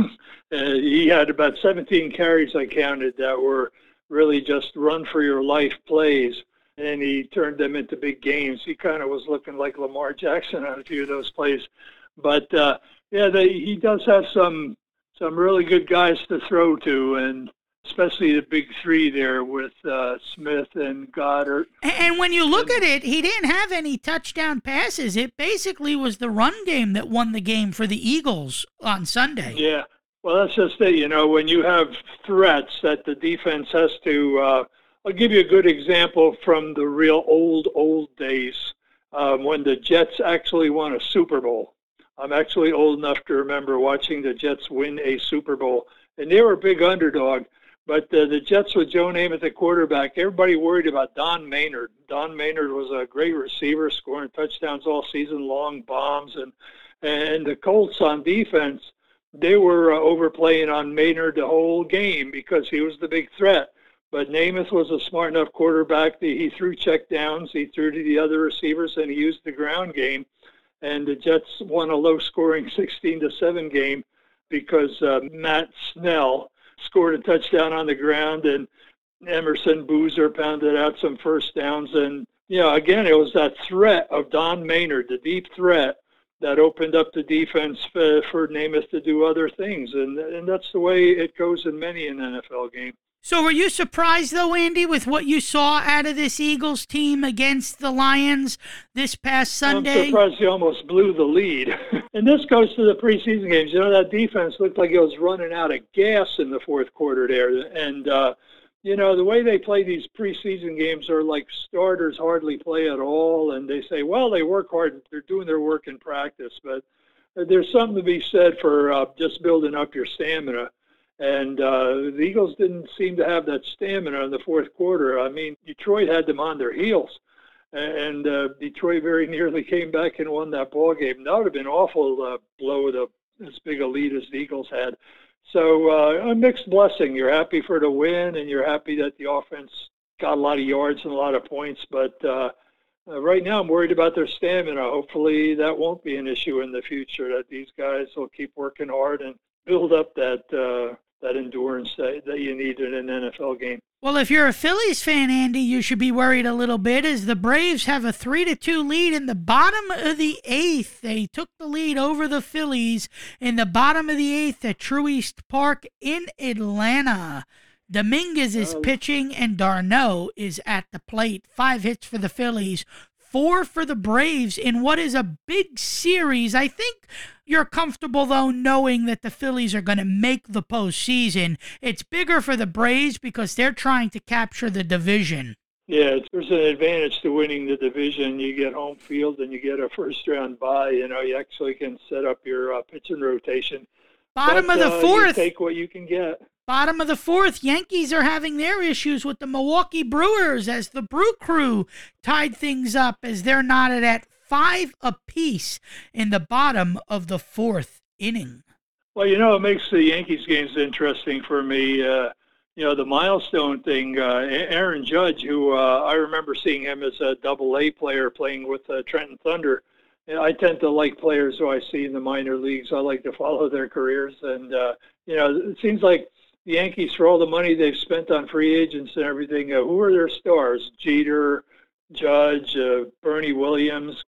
he had about seventeen carries, I counted, that were really just run-for-your-life plays, and he turned them into big games. He kind of was looking like Lamar Jackson on a few of those plays. But, uh, yeah, they, he does have some some really good guys to throw to, and especially the big three there with uh, Smith and Goddard. And when you look at it, he didn't have any touchdown passes. It basically was the run game that won the game for the Eagles on Sunday. Yeah, well, that's just it. You know, when you have threats that the defense has to uh, – I'll give you a good example from the real old, old days um, when the Jets actually won a Super Bowl. I'm actually old enough to remember watching the Jets win a Super Bowl, and they were a big underdog. But uh, the Jets with Joe Namath at quarterback, everybody worried about Don Maynard. Don Maynard was a great receiver, scoring touchdowns all season long, bombs. And and the Colts on defense, they were uh, overplaying on Maynard the whole game because he was the big threat. But Namath was a smart enough quarterback that he threw check downs, he threw to the other receivers, and he used the ground game. And the Jets won a low-scoring sixteen to seven game because uh, Matt Snell scored a touchdown on the ground, and Emerson Boozer pounded out some first downs. And, you know, again, it was that threat of Don Maynard, the deep threat, that opened up the defense for, for Namath to do other things. And, and that's the way it goes in many an N F L game. So were you surprised, though, Andy, with what you saw out of this Eagles team against the Lions this past Sunday? I'm surprised they almost blew the lead. And this goes to the preseason games. You know, that defense looked like it was running out of gas in the fourth quarter there. And, uh, you know, the way they play these preseason games are like starters hardly play at all. And they say, well, they work hard. They're doing their work in practice. But there's something to be said for uh, just building up your stamina. And uh, the Eagles didn't seem to have that stamina in the fourth quarter. I mean, Detroit had them on their heels, and uh, Detroit very nearly came back and won that ball game. That would have been awful uh, blow with a, as big a lead as the Eagles had. So uh, a mixed blessing. You're happy for the win, and you're happy that the offense got a lot of yards and a lot of points. But uh, right now I'm worried about their stamina. Hopefully that won't be an issue in the future, that these guys will keep working hard and build up that uh, that endurance that, that you need in an N F L game. Well, if you're a Phillies fan, Andy, you should be worried a little bit as the Braves have a three to two lead in the bottom of the eighth. They took the lead over the Phillies in the bottom of the eighth at Truist Park in Atlanta. Dominguez is uh, pitching and d'Arnaud is at the plate. Five hits for the Phillies, four for the Braves in what is a big series. I think you're comfortable, though, knowing that the Phillies are going to make the postseason. It's bigger for the Braves because they're trying to capture the division. Yeah, there's an advantage to winning the division. You get home field and you get a first-round bye. You know, you actually can set up your uh, pitching rotation. Bottom but, of the uh, fourth. You take what you can get. Bottom of the fourth, Yankees are having their issues with the Milwaukee Brewers as the Brew Crew tied things up as they're knotted at five apiece in the bottom of the fourth inning. Well, you know, it makes the Yankees games interesting for me. Uh, you know, the milestone thing, uh, Aaron Judge, who uh, I remember seeing him as a double-A player playing with uh, Trenton Thunder. I tend to like players who I see in the minor leagues. I like to follow their careers. And, uh, you know, it seems like the Yankees, for all the money they've spent on free agents and everything, uh, who are their stars? Jeter, Judge, uh, Bernie Williams.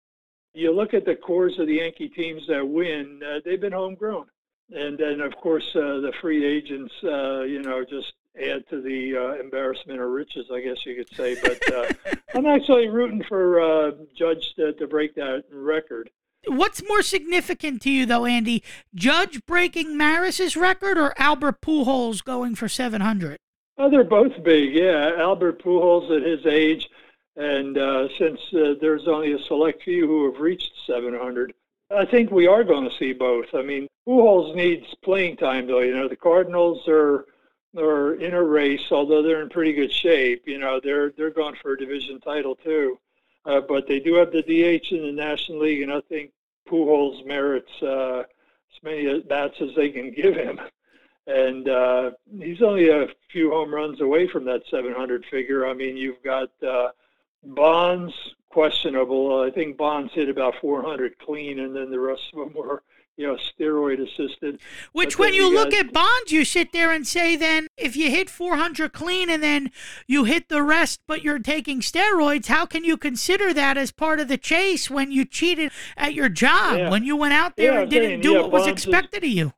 You look at the cores of the Yankee teams that win, uh, they've been homegrown. And then, of course, uh, the free agents, uh, you know, just add to the uh, embarrassment of riches, I guess you could say. But uh, I'm actually rooting for uh, Judge to, to break that record. What's more significant to you, though, Andy? Judge breaking Maris's record or Albert Pujols going for seven hundred? Oh, they're both big, yeah. Albert Pujols at his age, and uh, since uh, there's only a select few who have reached seven hundred, I think we are going to see both. I mean, Pujols needs playing time, though. You know, the Cardinals are are in a race, although they're in pretty good shape. You know, they're they're going for a division title, too. Uh, but they do have the D H in the National League, and I think Pujols merits uh, as many bats as they can give him. And uh, he's only a few home runs away from that seven hundred figure. I mean, you've got uh, Bonds, questionable. I think Bonds hit about four hundred clean, and then the rest of them were, you know, steroid-assisted. Which, but when you, you look got... at Bonds, you sit there and say, then, if you hit four hundred clean and then you hit the rest, but you're taking steroids, how can you consider that as part of the chase when you cheated at your job, yeah. when you went out there yeah, and didn't saying, do yeah, what Bonds was expected is, of you?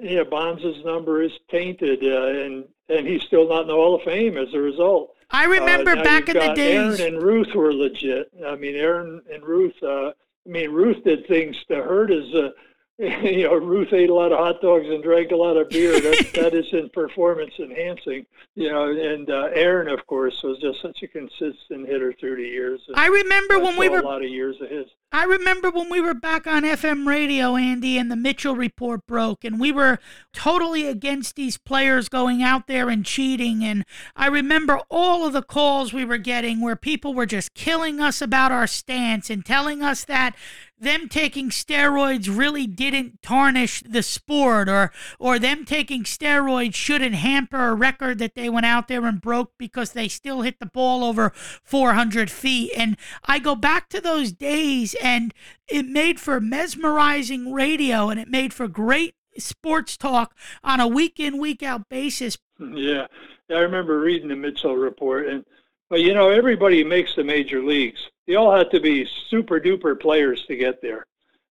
Yeah, Bonds' number is tainted, uh, and, and he's still not in the Hall of Fame as a result. I remember uh, back in the days. Aaron and Ruth were legit. I mean, Aaron and Ruth, uh, I mean, Ruth did things to hurt his uh, you know, Ruth ate a lot of hot dogs and drank a lot of beer. That, that isn't performance enhancing. You know, and uh, Aaron, of course, was just such a consistent hitter through the years. And I remember when we were a lot of years of his. I remember when we were back on F M radio, Andy, and the Mitchell report broke, and we were totally against these players going out there and cheating. And I remember all of the calls we were getting where people were just killing us about our stance and telling us that them taking steroids really didn't tarnish the sport, or or them taking steroids shouldn't hamper a record that they went out there and broke because they still hit the ball over four hundred feet. And I go back to those days, and it made for mesmerizing radio, and it made for great sports talk on a week-in, week-out basis. Yeah, I remember reading the Mitchell report, and but, you know, everybody makes the major leagues. They all had to be super-duper players to get there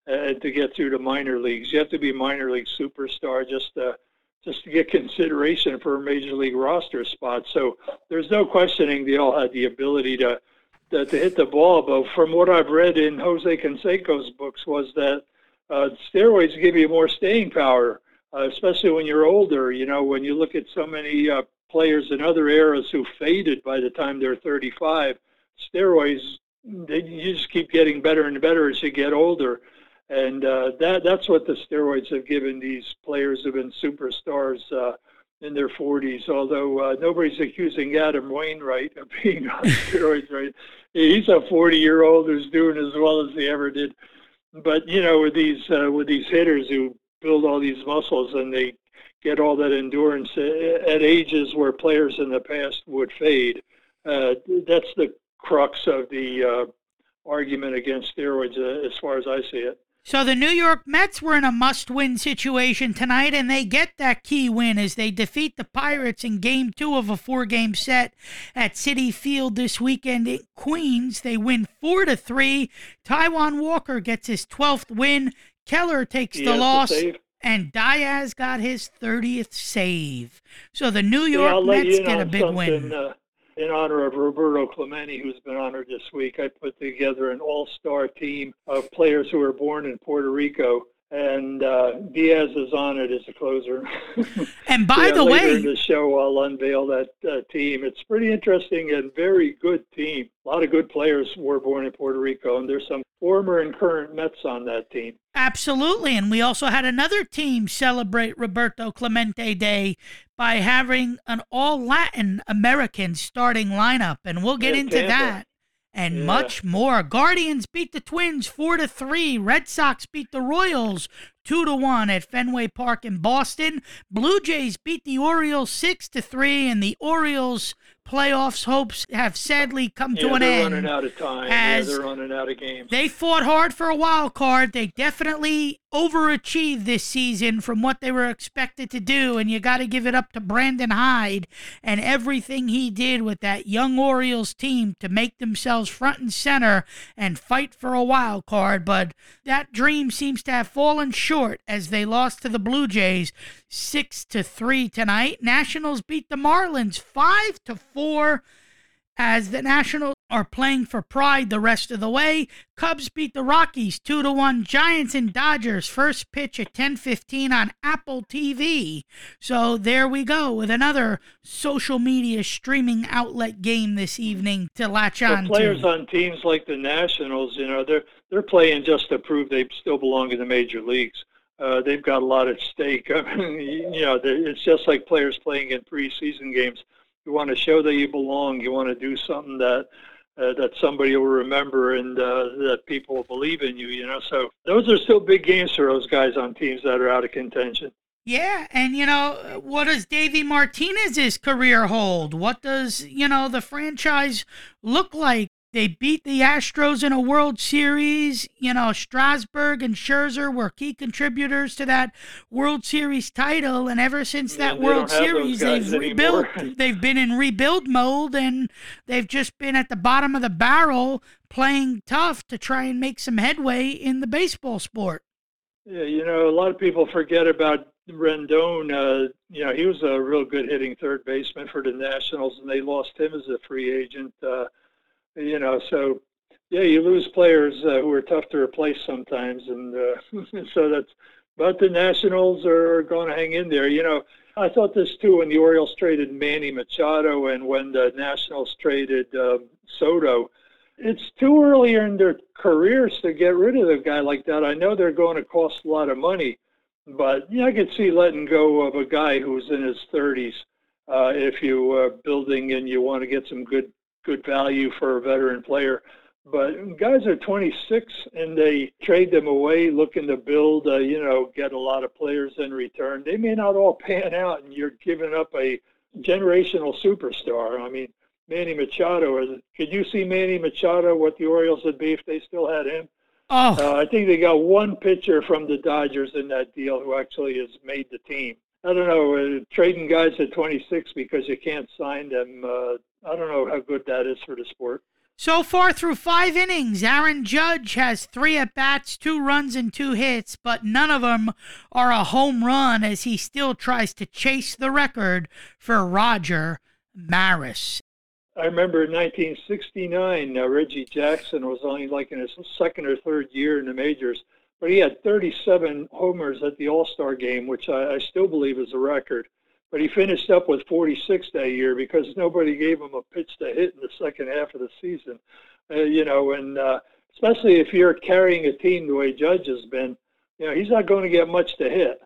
and to get through the minor leagues. You have to be a minor league superstar just to, just to get consideration for a major league roster spot. So there's no questioning they all had the ability to, to, to hit the ball. But from what I've read in Jose Canseco's books was that uh, steroids give you more staying power, uh, especially when you're older. You know, when you look at so many uh, players in other eras who faded by the time they're thirty-five, steroids, they, you just keep getting better and better as you get older. And uh, that that's what the steroids have given these players who have been superstars uh, in their forties, although uh, nobody's accusing Adam Wainwright of being on steroids, right? He's a forty-year-old who's doing as well as he ever did. But, you know, with these uh, with these hitters who build all these muscles and they get all that endurance at ages where players in the past would fade, uh, that's the crux of the uh, argument against steroids uh, as far as I see it. So the New York Mets were in a must-win situation tonight, and they get that key win as they defeat the Pirates in Game two of a four-game set at Citi Field this weekend in Queens. They win four to three. Taiwan Walker gets his twelfth win. Keller takes the loss, and Diaz got his thirtieth save. So the New York Mets get a big win. Uh, in honor of Roberto Clemente, who's been honored this week, I put together an all-star team of players who were born in Puerto Rico, and uh, Diaz is on it as a closer. And by yeah, the way, later in the show, I'll unveil that uh, team. It's pretty interesting and very good team. A lot of good players were born in Puerto Rico, and there's some former and current Mets on that team. Absolutely, and we also had another team celebrate Roberto Clemente Day by having an all-Latin American starting lineup, and we'll get yeah, into Tampa. that and yeah. much more. Guardians beat the Twins four to three. Red Sox beat the Royals two to one at Fenway Park in Boston. Blue Jays beat the Orioles six to three, and the Orioles' playoffs hopes have sadly come yeah, to an they're end. They're running out of time. As yeah, they're running out of games. They fought hard for a wild card. They definitely overachieved this season from what they were expected to do, and you got to give it up to Brandon Hyde and everything he did with that young Orioles team to make themselves front and center and fight for a wild card, but that dream seems to have fallen short as they lost to the Blue Jays six to three tonight. Nationals beat the Marlins five to four as the Nationals are playing for pride the rest of the way. Cubs beat the Rockies two to one. Giants and Dodgers first pitch at ten fifteen on Apple T V. So there we go with another social media streaming outlet game this evening to latch on to. Players on teams like the Nationals, you know, they're They're playing just to prove they still belong in the major leagues. Uh, they've got a lot at stake. I mean, you know, it's just like players playing in preseason games. You want to show that you belong. You want to do something that uh, that somebody will remember and uh, that people will believe in you, you know. So those are still big games for those guys on teams that are out of contention. Yeah, and, you know, what does Davey Martinez's career hold? What does, you know, the franchise look like? They beat the Astros in a World Series. You know, Strasburg and Scherzer were key contributors to that World Series title, and ever since that yeah, World Series, they've rebuilt. They've been in rebuild mode, and they've just been at the bottom of the barrel, playing tough to try and make some headway in the baseball sport. Yeah, you know, a lot of people forget about Rendon. Uh, you know, he was a real good hitting third baseman for the Nationals, and they lost him as a free agent. Uh, You know, so, yeah, you lose players uh, who are tough to replace sometimes. And uh, so that's, but the Nationals are going to hang in there. You know, I thought this, too, when the Orioles traded Manny Machado and when the Nationals traded uh, Soto. It's too early in their careers to get rid of a guy like that. I know they're going to cost a lot of money, but yeah, I could see letting go of a guy who's in his thirties uh, if you are building and you want to get some good good value for a veteran player. But guys are twenty-six and they trade them away looking to build, uh, you know, get a lot of players in return. They may not all pan out and you're giving up a generational superstar. I mean, Manny Machado, is, could you see Manny Machado, what the Orioles would be if they still had him? Oh. Uh, I think they got one pitcher from the Dodgers in that deal who actually has made the team. I don't know, uh, trading guys at twenty-six because you can't sign them, uh, I don't know how good that is for the sport. So far through five innings, Aaron Judge has three at-bats, two runs, and two hits, but none of them are a home run as he still tries to chase the record for Roger Maris. I remember in nineteen sixty-nine, uh, Reggie Jackson was only like in his second or third year in the majors, but he had thirty-seven homers at the All-Star game, which I, I still believe is a record. But he finished up with forty-six that year because nobody gave him a pitch to hit in the second half of the season. Uh, you know, and uh, especially if you're carrying a team the way Judge has been, you know, he's not going to get much to hit.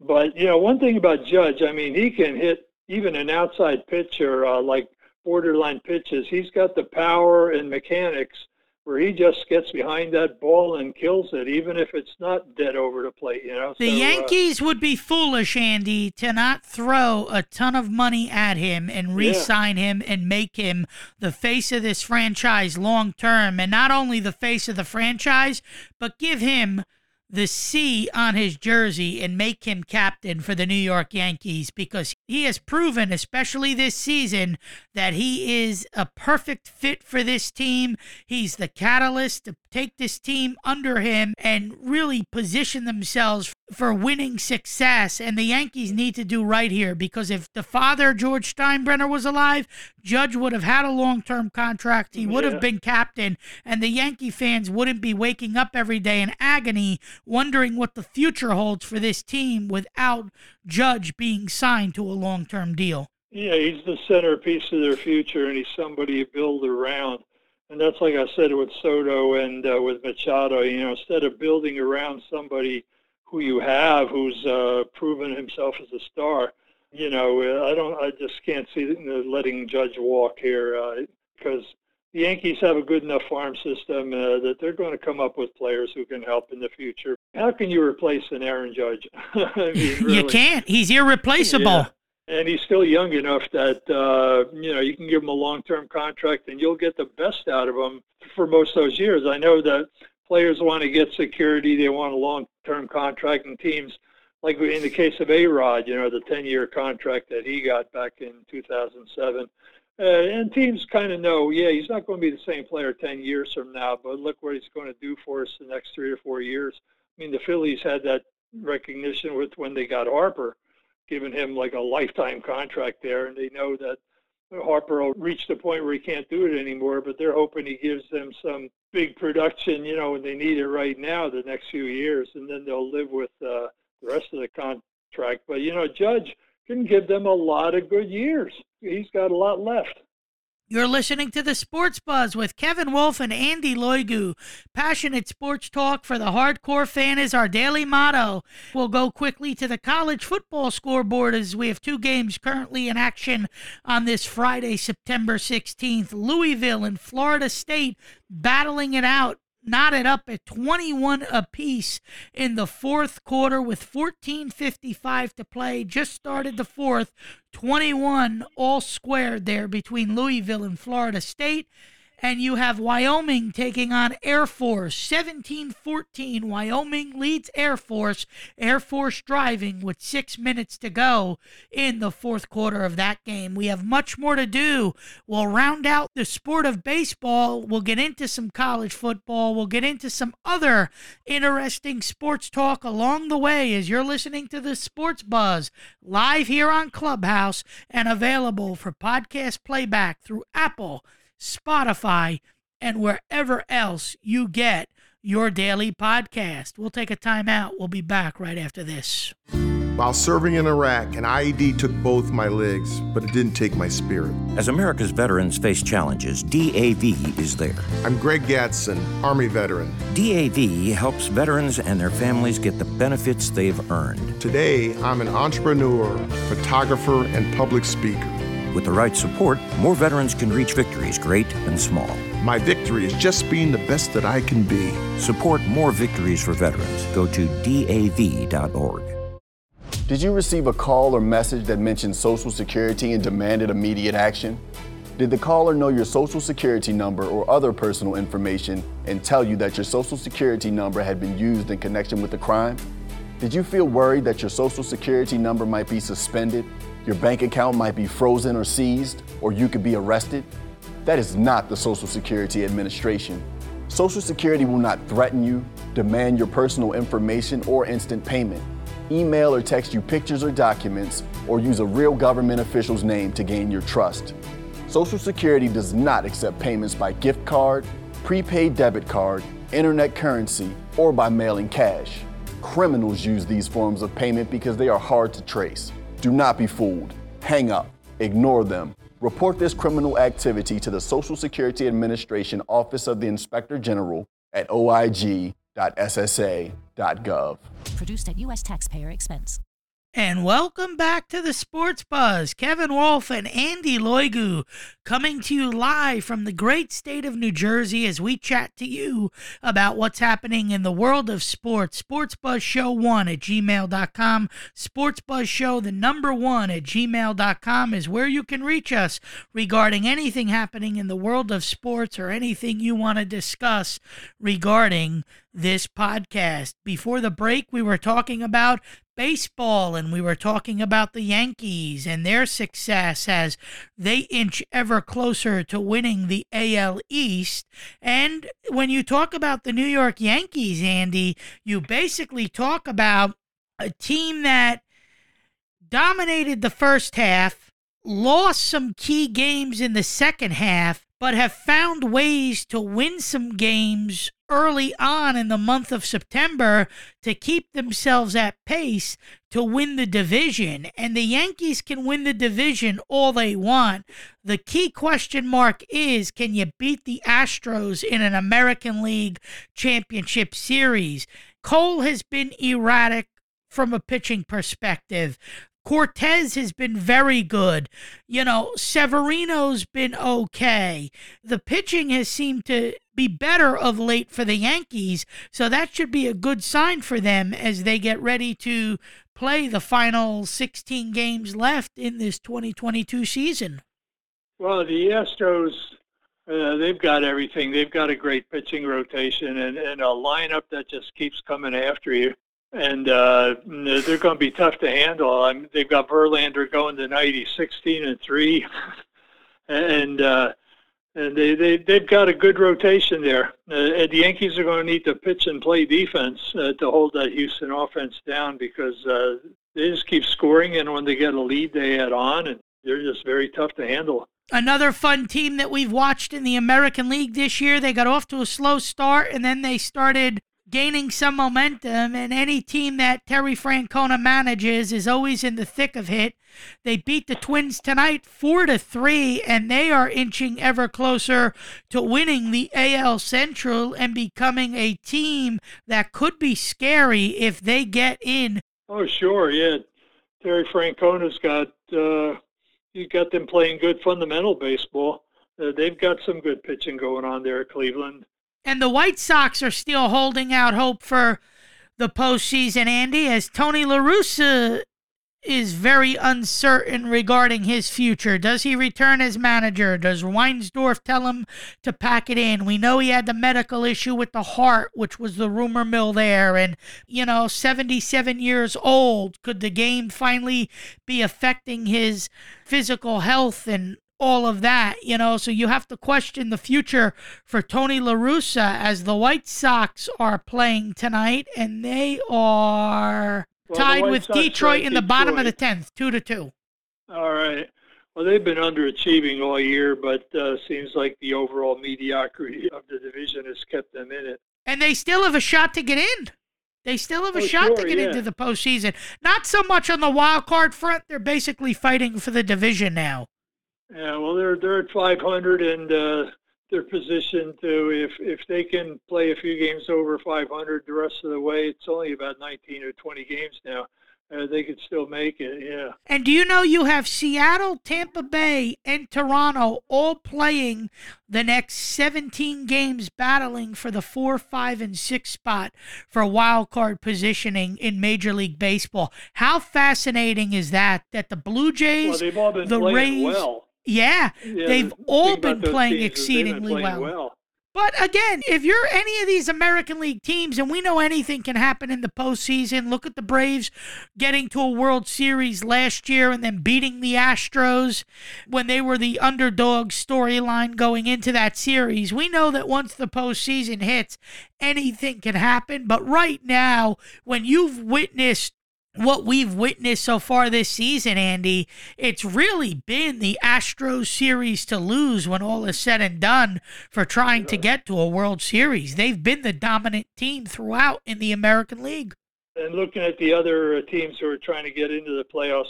But, you know, one thing about Judge, I mean, he can hit even an outside pitcher uh, like borderline pitches. He's got the power and mechanics where he just gets behind that ball and kills it, even if it's not dead over the plate, you know? The so, Yankees uh, would be foolish, Andy, to not throw a ton of money at him and re-sign yeah. him and make him the face of this franchise long-term, and not only the face of the franchise, but give him the C on his jersey and make him captain for the New York Yankees, because he has proven, especially this season, that he is a perfect fit for this team. He's the catalyst to take this team under him and really position themselves for winning success. And the Yankees need to do right here, because if the father, George Steinbrenner, was alive, Judge would have had a long-term contract. He would have yeah. been captain, and the Yankee fans wouldn't be waking up every day in agony wondering what the future holds for this team without Judge being signed to a long-term deal. Yeah, he's the centerpiece of their future, and he's somebody you build around. And that's like I said with Soto and uh, with Machado, you know, instead of building around somebody who you have who's uh, proven himself as a star, you know, I don't, I just can't see letting Judge walk here uh, because the Yankees have a good enough farm system uh, that they're going to come up with players who can help in the future. How can you replace an Aaron Judge? I mean, really. You can't. He's irreplaceable. Yeah. And he's still young enough that, uh, you know, you can give him a long-term contract and you'll get the best out of him for most of those years. I know that players want to get security. They want a long-term contract, and teams, like in the case of A-Rod, you know, the ten-year contract that he got back in two thousand seven, Uh, and teams kind of know, yeah, he's not going to be the same player ten years from now, but look what he's going to do for us the next three or four years. I mean, the Phillies had that recognition with when they got Harper, giving him like a lifetime contract there, and they know that Harper will reach the point where he can't do it anymore, but they're hoping he gives them some big production, you know, and they need it right now the next few years, and then they'll live with uh, the rest of the contract. But, you know, Judge can give them a lot of good years. He's got a lot left. You're listening to The Sports Buzz with Kevin Wolf and Andy Loigu. Passionate sports talk for the hardcore fan is our daily motto. We'll go quickly to the college football scoreboard, as we have two games currently in action on this Friday, September sixteenth. Louisville and Florida State battling it out, knotted up at twenty-one apiece in the fourth quarter with fourteen fifty-five to play. Just started the fourth, twenty-one all squared there between Louisville and Florida State. And you have Wyoming taking on Air Force. seventeen fourteen, Wyoming leads Air Force. Air Force driving with six minutes to go in the fourth quarter of that game. We have much more to do. We'll round out the sport of baseball. We'll get into some college football. We'll get into some other interesting sports talk along the way as you're listening to The Sports Buzz, live here on Clubhouse and available for podcast playback through Apple, Spotify, and wherever else you get your daily podcast. We'll take a time out. We'll be back right after this. While serving in Iraq, an I E D took both my legs, but it didn't take my spirit. As America's veterans face challenges, D A V is there. I'm Greg Gatson, Army veteran. D A V helps veterans and their families get the benefits they've earned. Today, I'm an entrepreneur, photographer, and public speaker. With the right support, more veterans can reach victories great and small. My victory is just being the best that I can be. Support more victories for veterans. Go to D A V dot org. Did you receive a call or message that mentioned Social Security and demanded immediate action? Did the caller know your Social Security number or other personal information and tell you that your Social Security number had been used in connection with a crime? Did you feel worried that your Social Security number might be suspended? Your bank account might be frozen or seized, or you could be arrested? That is not the Social Security Administration. Social Security will not threaten you, demand your personal information or instant payment, email or text you pictures or documents, or use a real government official's name to gain your trust. Social Security does not accept payments by gift card, prepaid debit card, internet currency, or by mailing cash. Criminals use these forms of payment because they are hard to trace. Do not be fooled. Hang up. Ignore them. Report this criminal activity to the Social Security Administration Office of the Inspector General at O I G dot S S A dot gov. Produced at U S taxpayer expense. And welcome back to the Sports Buzz. Kevin Wolf and Andy Loigu coming to you live from the great state of New Jersey as we chat to you about what's happening in the world of sports. SportsBuzzShow one at gmail dot com. SportsBuzzShow, the number one at gmail dot com is where you can reach us regarding anything happening in the world of sports or anything you want to discuss regarding this podcast. Before the break, we were talking about baseball, and we were talking about the Yankees and their success as they inch ever closer to winning the A L East. And when you talk about the New York Yankees, Andy, you basically talk about a team that dominated the first half, lost some key games in the second half, but have found ways to win some games early on in the month of September to keep themselves at pace to win the division. And the Yankees can win the division all they want. The key question mark is, can you beat the Astros in an American League Championship Series? Cole has been erratic from a pitching perspective. Cortez has been very good. You know, Severino's been okay. The pitching has seemed to be better of late for the Yankees, so that should be a good sign for them as they get ready to play the final sixteen games left in this twenty twenty-two season. Well, the Astros, uh, they've got everything. They've got a great pitching rotation and, and a lineup that just keeps coming after you. And uh, they're going to be tough to handle. I mean, they've got Verlander going tonight. He's sixteen and three, and uh, and they they they've got a good rotation there. Uh, and the Yankees are going to need to pitch and play defense uh, to hold that Houston offense down because uh, they just keep scoring. And when they get a lead, they add on, and they're just very tough to handle. Another fun team that we've watched in the American League this year. They got off to a slow start, and then they started gaining some momentum, and any team that Terry Francona manages is always in the thick of it. They beat the Twins tonight four to three, and they are inching ever closer to winning the A L Central and becoming a team that could be scary if they get in. Oh, sure, yeah. Terry Francona's got, uh, he's got them playing good fundamental baseball. Uh, they've got some good pitching going on there at Cleveland. And the White Sox are still holding out hope for the postseason, Andy, as Tony La Russa is very uncertain regarding his future. Does he return as manager? Does Reinsdorf tell him to pack it in? We know he had the medical issue with the heart, which was the rumor mill there. And, you know, seventy-seven years old, could the game finally be affecting his physical health and all of that, you know, so you have to question the future for Tony La Russa as the White Sox are playing tonight, and they are well, tied the with Sox Detroit in Detroit. The bottom of the tenth, two to two. All right. Well, they've been underachieving all year, but uh, seems like the overall mediocrity of the division has kept them in it. And they still have a shot to get in. They still have a oh, shot sure, to get yeah. into the postseason. Not so much on the wild card front. They're basically fighting for the division now. Yeah, well, they're they're at five hundred, and uh, they're positioned to, if if they can play a few games over five hundred the rest of the way, it's only about nineteen or twenty games now. Uh, they could still make it, yeah. And do you know you have Seattle, Tampa Bay, and Toronto all playing the next seventeen games, battling for the four, five, and six spot for wild card positioning in Major League Baseball? How fascinating is that? That the Blue Jays, well, they've all been the Rays, well. Yeah, yeah, they've all been playing exceedingly been playing well. well. But again, if you're any of these American League teams, and we know anything can happen in the postseason, look at the Braves getting to a World Series last year and then beating the Astros when they were the underdog storyline going into that series. We know that once the postseason hits, anything can happen. But right now, when you've witnessed what we've witnessed so far this season, Andy, it's really been the Astros series to lose when all is said and done for trying to get to a World Series. They've been the dominant team throughout in the American League. And looking at the other teams who are trying to get into the playoffs,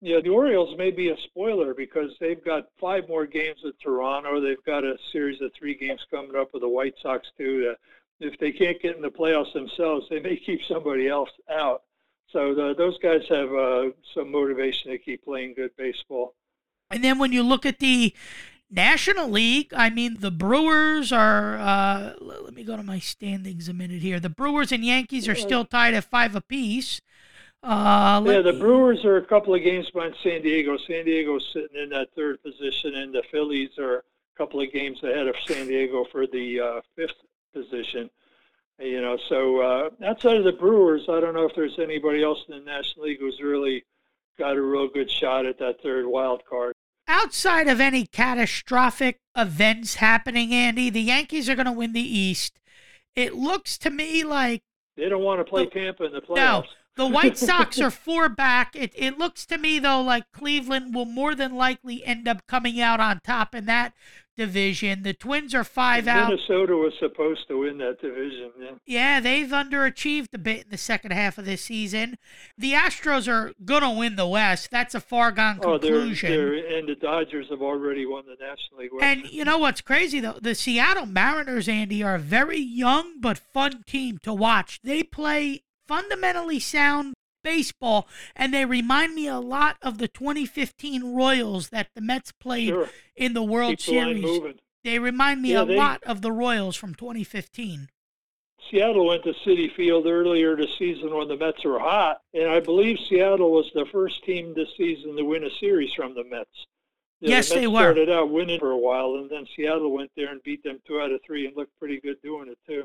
you know, the Orioles may be a spoiler because they've got five more games with Toronto. They've got a series of three games coming up with the White Sox, too. If they can't get in the playoffs themselves, they may keep somebody else out. So the, those guys have uh, some motivation to keep playing good baseball. And then when you look at the National League, I mean, the Brewers are, uh, let me go to my standings a minute here. The Brewers and Yankees are still tied at five apiece. Uh, yeah, the me... Brewers are a couple of games behind San Diego. San Diego's sitting in that third position, and the Phillies are a couple of games ahead of San Diego for the uh, fifth position. You know, so uh, outside of the Brewers, I don't know if there's anybody else in the National League who's really got a real good shot at that third wild card. Outside of any catastrophic events happening, Andy, the Yankees are going to win the East. It looks to me like... They don't want to play the, Tampa in the playoffs. No, the White Sox are four back. It, it looks to me, though, like Cleveland will more than likely end up coming out on top in that division. The Twins are five Minnesota out. Minnesota was supposed to win that division. Yeah. yeah, they've underachieved a bit in the second half of this season. The Astros are going to win the West. That's a far-gone oh, conclusion. They're, they're, and the Dodgers have already won the National League West. And you know what's crazy, though? The Seattle Mariners, Andy, are a very young but fun team to watch. They play fundamentally sound baseball, and they remind me a lot of the twenty fifteen Royals that the Mets played sure. in the World Keep Series. The they remind me yeah, a they, lot of the Royals from twenty fifteen. Seattle went to Citi Field earlier this season when the Mets were hot, and I believe Seattle was the first team this season to win a series from the Mets. The yes, the Mets they were. Started out winning for a while, and then Seattle went there and beat them two out of three and looked pretty good doing it, too.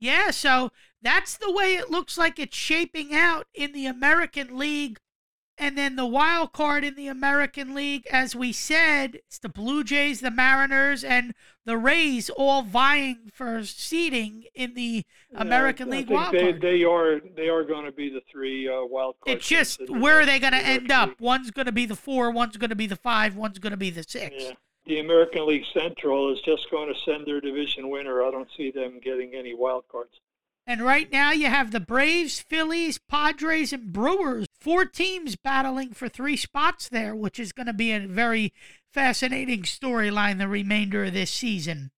Yeah, so that's the way it looks like it's shaping out in the American League. And then the wild card in the American League, as we said, it's the Blue Jays, the Mariners, and the Rays all vying for seeding in the American yeah, League wild they, card. They are, they are going to be the three uh, wild cards. It's just where are they going to end up? League. One's going to be the four, one's going to be the five, one's going to be the six. Yeah. The American League Central is just going to send their division winner. I don't see them getting any wild cards. And right now you have the Braves, Phillies, Padres, and Brewers. Four teams battling for three spots there, which is going to be a very fascinating storyline the remainder of this season.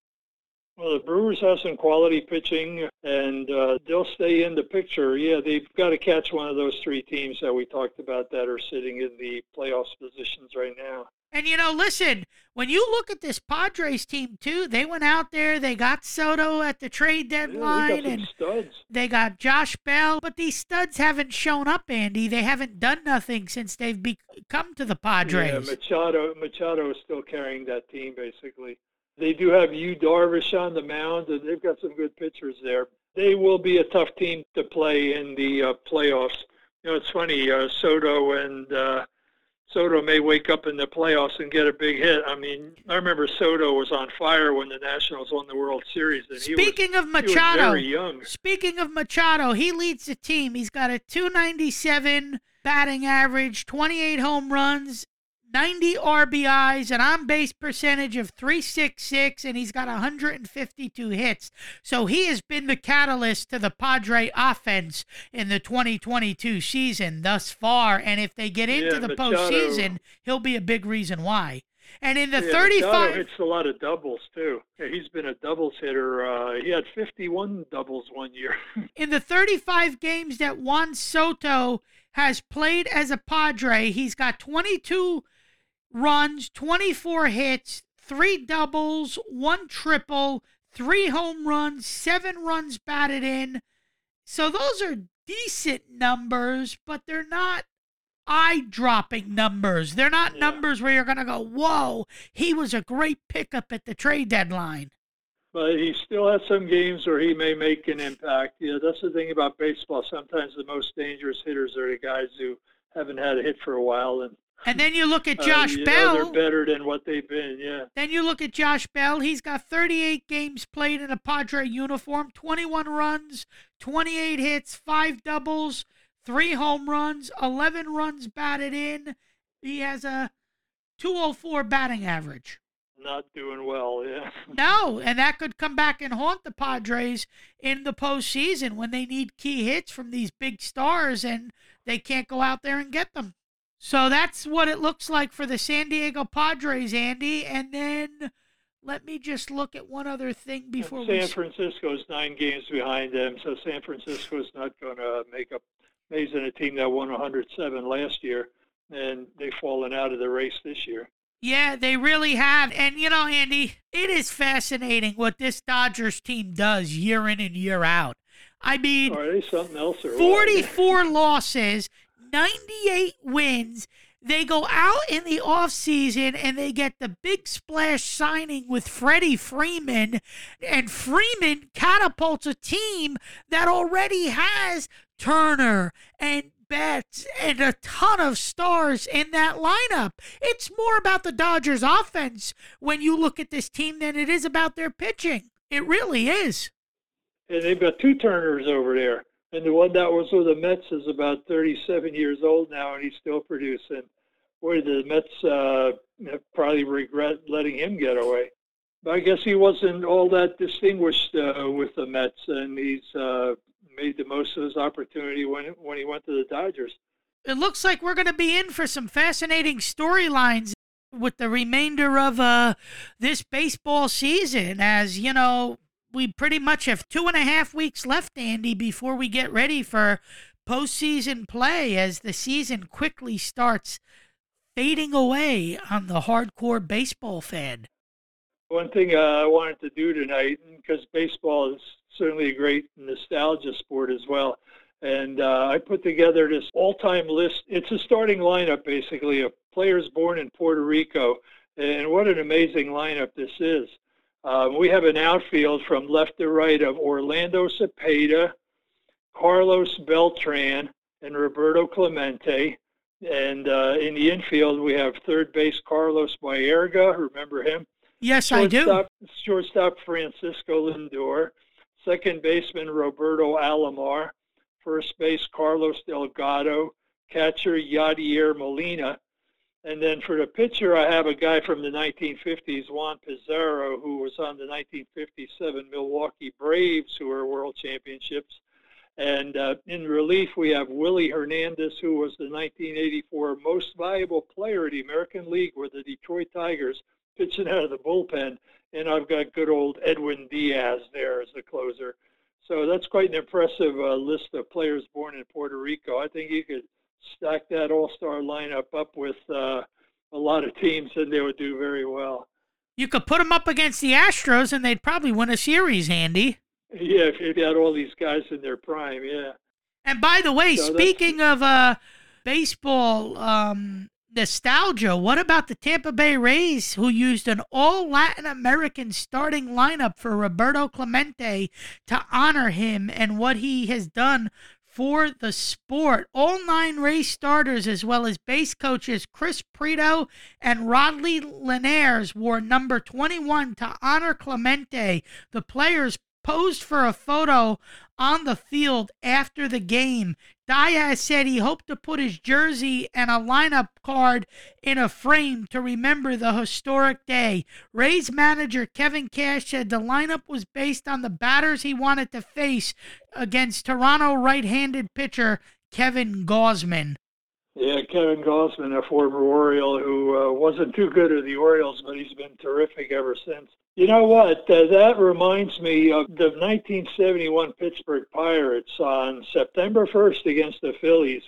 Well, the Brewers have some quality pitching, and uh, they'll stay in the picture. Yeah, they've got to catch one of those three teams that we talked about that are sitting in the playoffs positions right now. And, you know, listen, when you look at this Padres team, too, they went out there, they got Soto at the trade deadline, yeah, and studs. They got Josh Bell, but these studs haven't shown up, Andy. They haven't done nothing since they've be- come to the Padres. Yeah, Machado, Machado is still carrying that team, basically. They do have Yu Darvish on the mound, and they've got some good pitchers there. They will be a tough team to play in the uh, playoffs. You know, it's funny, uh, Soto and... Uh, Soto may wake up in the playoffs and get a big hit. I mean, I remember Soto was on fire when the Nationals won the World Series. And speaking he was, of Machado, he was very young. Speaking of Machado, he leads the team. He's got a two ninety-seven batting average, twenty-eight home runs, ninety R B Is, an on-base percentage of three sixty-six, and he's got one hundred fifty-two hits. So he has been the catalyst to the Padre offense in the twenty twenty-two season thus far, and if they get into yeah, the Machado, postseason, he'll be a big reason why. And in the yeah, thirty-five... Machado hits a lot of doubles, too. Yeah, he's been a doubles hitter. Uh, he had fifty-one doubles one year. In the thirty-five games that Juan Soto has played as a Padre, he's got twenty-two runs, twenty-four hits, three doubles, one triple, three home runs, seven runs batted in. So those are decent numbers, but they're not eye-dropping numbers. They're not yeah. numbers where you're going to go, whoa, he was a great pickup at the trade deadline. But he still has some games where he may make an impact. You know, that's the thing about baseball. Sometimes the most dangerous hitters are the guys who haven't had a hit for a while. And And then you look at Josh uh, Bell. Know, they're better than what they've been, yeah. Then you look at Josh Bell. He's got thirty-eight games played in a Padre uniform, twenty-one runs, twenty-eight hits, five doubles, three home runs, eleven runs batted in. He has a two oh four batting average. Not doing well, yeah. No, and that could come back and haunt the Padres in the postseason when they need key hits from these big stars and they can't go out there and get them. So that's what it looks like for the San Diego Padres, Andy. And then let me just look at one other thing before San we... San Francisco's nine games behind them, so San Francisco's not going to make up He's in a team that won one hundred seven last year, and they've fallen out of the race this year. Yeah, they really have. And, you know, Andy, it is fascinating what this Dodgers team does year in and year out. I mean, are they something else or forty-four what? Losses, ninety-eight wins. They go out in the offseason and they get the big splash signing with Freddie Freeman. And Freeman catapults a team that already has Turner and Betts and a ton of stars in that lineup. It's more about the Dodgers offense when you look at this team than it is about their pitching. It really is. And they've got two Turners over there. And the one that was with the Mets is about thirty-seven years old now, and he's still producing. Boy, the Mets uh, probably regret letting him get away. But I guess he wasn't all that distinguished uh, with the Mets, and he's uh, made the most of his opportunity when when he went to the Dodgers. It looks like we're going to be in for some fascinating storylines with the remainder of uh, this baseball season, as, you know, we pretty much have two and a half weeks left, Andy, before we get ready for postseason play as the season quickly starts fading away on the hardcore baseball fan. One thing uh, I wanted to do tonight, because baseball is certainly a great nostalgia sport as well, and uh, I put together this all-time list. It's a starting lineup, basically, of players born in Puerto Rico, and what an amazing lineup this is. Uh, we have an outfield from left to right of Orlando Cepeda, Carlos Beltran, and Roberto Clemente. And uh, in the infield, we have third base Carlos Mayorga. Remember him? Yes, shortstop, I do. Shortstop Francisco Lindor, second baseman Roberto Alomar, first base Carlos Delgado, catcher Yadier Molina. And then for the pitcher, I have a guy from the nineteen fifties, Juan Pizarro, who was on the nineteen fifty-seven Milwaukee Braves, who were world championships. And uh, in relief, we have Willie Hernandez, who was the nineteen eighty-four most valuable player in the American League with the Detroit Tigers, pitching out of the bullpen. And I've got good old Edwin Diaz there as the closer. So that's quite an impressive uh, list of players born in Puerto Rico. I think you could stack that all-star lineup up with uh, a lot of teams, and they would do very well. You could put them up against the Astros, and they'd probably win a series, Andy. Yeah, if you had all these guys in their prime, yeah. And by the way, so speaking of uh, baseball um, nostalgia, what about the Tampa Bay Rays, who used an all-Latin American starting lineup for Roberto Clemente to honor him and what he has done for the sport? All nine Rays starters, as well as base coaches Chris Prieto and Rodley Linares, wore number twenty-one to honor Clemente. The players posed for a photo on the field after the game. Diaz said he hoped to put his jersey and a lineup card in a frame to remember the historic day. Rays manager Kevin Cash said the lineup was based on the batters he wanted to face against Toronto right-handed pitcher Kevin Gausman. Yeah, Kevin Gausman, a former Oriole who uh, wasn't too good at the Orioles, but he's been terrific ever since. You know what? Uh, that reminds me of the nineteen seventy-one Pittsburgh Pirates on September first against the Phillies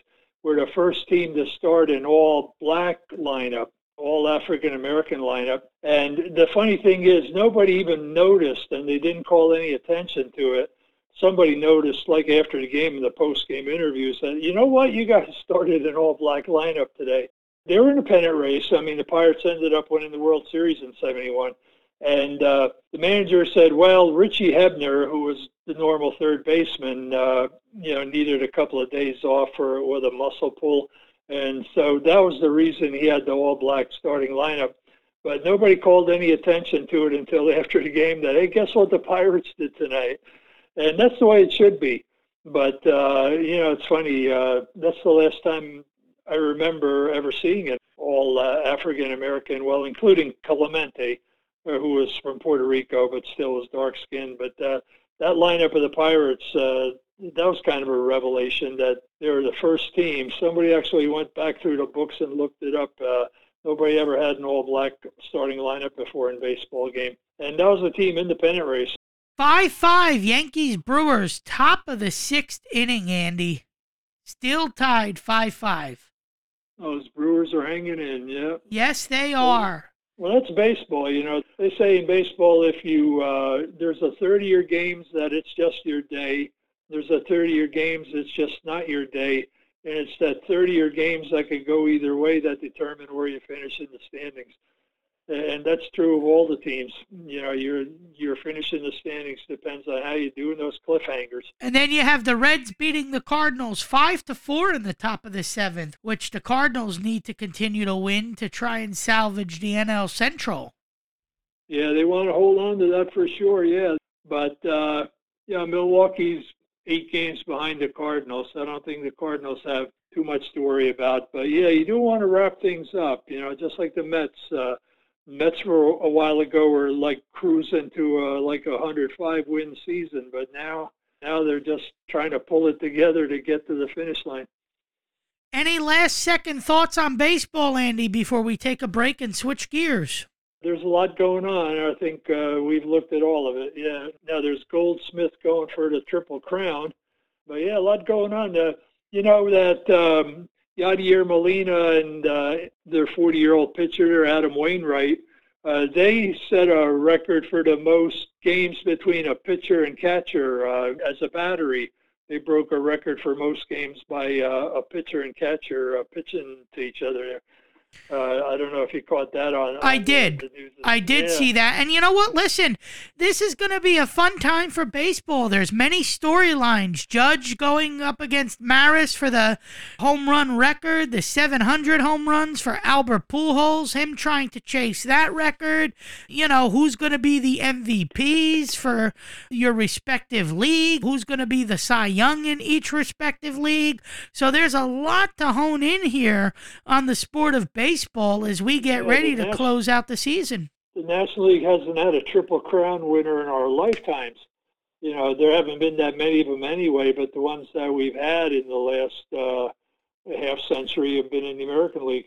were the first team to start an all-black lineup, all-African-American lineup. And the funny thing is nobody even noticed, and they didn't call any attention to it. Somebody noticed, like after the game in the post-game interviews, that, you know what, you guys started an all-black lineup today. They were in a pennant race. I mean, the Pirates ended up winning the World Series in seventy-one. And uh, the manager said, well, Richie Hebner, who was the normal third baseman, uh, you know, needed a couple of days off for, with a muscle pull. And so that was the reason he had the all-black starting lineup. But nobody called any attention to it until after the game that, hey, guess what the Pirates did tonight? And that's the way it should be. But, uh, you know, it's funny. Uh, that's the last time I remember ever seeing it, all uh, African-American, well, including Clemente, who was from Puerto Rico, but still was dark-skinned. But uh, that lineup of the Pirates, uh, that was kind of a revelation that they were the first team. Somebody actually went back through the books and looked it up. Uh, nobody ever had an all-black starting lineup before in a baseball game. And that was a team in the pennant race. five five Yankees Brewers, top of the sixth inning, Andy. Still tied five five. Those Brewers are hanging in, yeah. Yes, they are. Well, that's baseball, you know. They say in baseball, if you, uh, there's a thirty-year games that it's just your day. There's a thirty-year games it's just not your day. And it's that thirty-year games that can go either way that determine where you finish in the standings. And that's true of all the teams. You know, you're, you're finishing the standings. Depends on how you do in those cliffhangers. And then you have the Reds beating the Cardinals five to four in the top of the seventh, which the Cardinals need to continue to win to try and salvage the N L Central. Yeah, they want to hold on to that for sure, yeah. But, uh, yeah, Milwaukee's eight games behind the Cardinals. I don't think the Cardinals have too much to worry about. But, yeah, you do want to wrap things up, you know, just like the Mets. Uh, Mets were a while ago were like cruising to a, like a one hundred five win season, but now now they're just trying to pull it together to get to the finish line. Any last second thoughts on baseball, Andy, before we take a break and switch gears? There's a lot going on. I think uh, we've looked at all of it. Yeah. Now there's Goldsmith going for the Triple Crown, but yeah, a lot going on. Uh, you know that. Um, Yadier Molina and uh, their forty-year-old pitcher, Adam Wainwright, uh, they set a record for the most games between a pitcher and catcher uh, as a battery. They broke a record for most games by uh, a pitcher and catcher uh, pitching to each other. Uh, I don't know if you caught that on. on I did. The news. I did yeah. see that. And you know what? Listen, this is going to be a fun time for baseball. There's many storylines. Judge going up against Maris for the home run record, the seven hundred home runs for Albert Pujols, him trying to chase that record. You know, who's going to be the M V Ps for your respective league? Who's going to be the Cy Young in each respective league? So there's a lot to hone in here on the sport of baseball as we get yeah, ready to National, close out the season. The National League hasn't had a Triple Crown winner in our lifetimes. You know, there haven't been that many of them anyway, but the ones that we've had in the last uh, half century have been in the American League.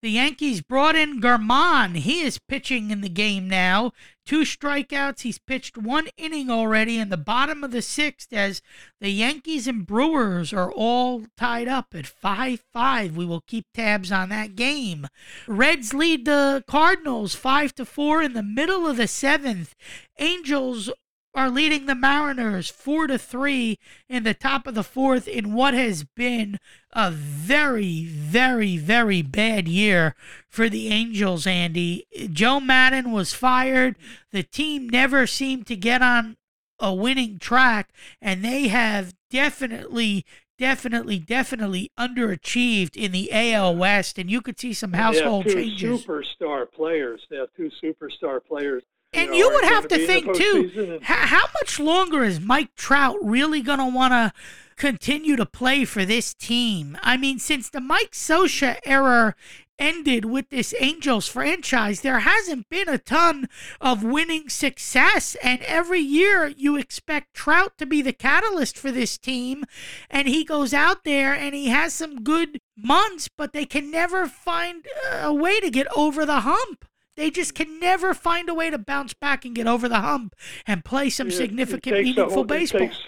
The Yankees brought in Germán. He is pitching in the game now. Two strikeouts. He's pitched one inning already in the bottom of the sixth as the Yankees and Brewers are all tied up at five five. We will keep tabs on that game. Reds lead the Cardinals five to four in the middle of the seventh. Angels are leading the Mariners four to three in the top of the fourth in what has been a very, very, very bad year for the Angels, Andy. Joe Madden was fired. The team never seemed to get on a winning track, and they have definitely, definitely, definitely underachieved in the A L West, and you could see some household they have two changes. Superstar players. They have two superstar players. And you, know, you would have to think, too, how much longer is Mike Trout really going to want to continue to play for this team? I mean, since the Mike Scioscia era ended with this Angels franchise, there hasn't been a ton of winning success. And every year you expect Trout to be the catalyst for this team. And he goes out there and he has some good months, but they can never find a way to get over the hump. They just can never find a way to bounce back and get over the hump and play some yeah, significant, meaningful whole, baseball. It takes,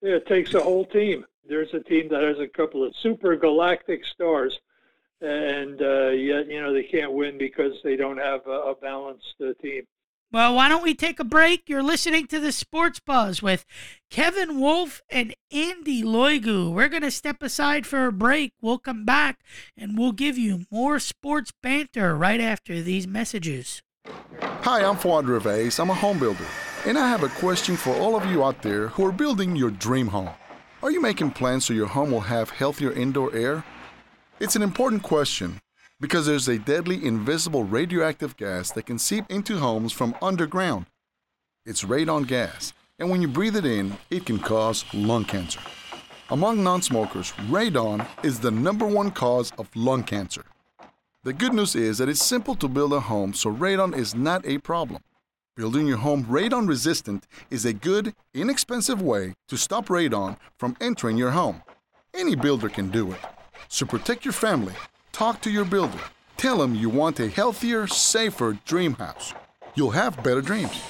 yeah, it takes a whole team. There's a team that has a couple of super galactic stars, and uh, yet, you know, they can't win because they don't have a, a balanced uh, team. Well, why don't we take a break? You're listening to the Sports Buzz with Kevin Wolf and Andy Loigu. We're going to step aside for a break. We'll come back, and we'll give you more sports banter right after these messages. Hi, I'm Fuad Reves. I'm a home builder, and I have a question for all of you out there who are building your dream home. Are you making plans so your home will have healthier indoor air? It's an important question because there's a deadly invisible radioactive gas that can seep into homes from underground. It's radon gas. And when you breathe it in, it can cause lung cancer. Among non-smokers, radon is the number one cause of lung cancer. The good news is that it's simple to build a home, so radon is not a problem. Building your home radon-resistant is a good, inexpensive way to stop radon from entering your home. Any builder can do it. So protect your family. Talk to your builder. Tell him you want a healthier, safer dream house. You'll have better dreams.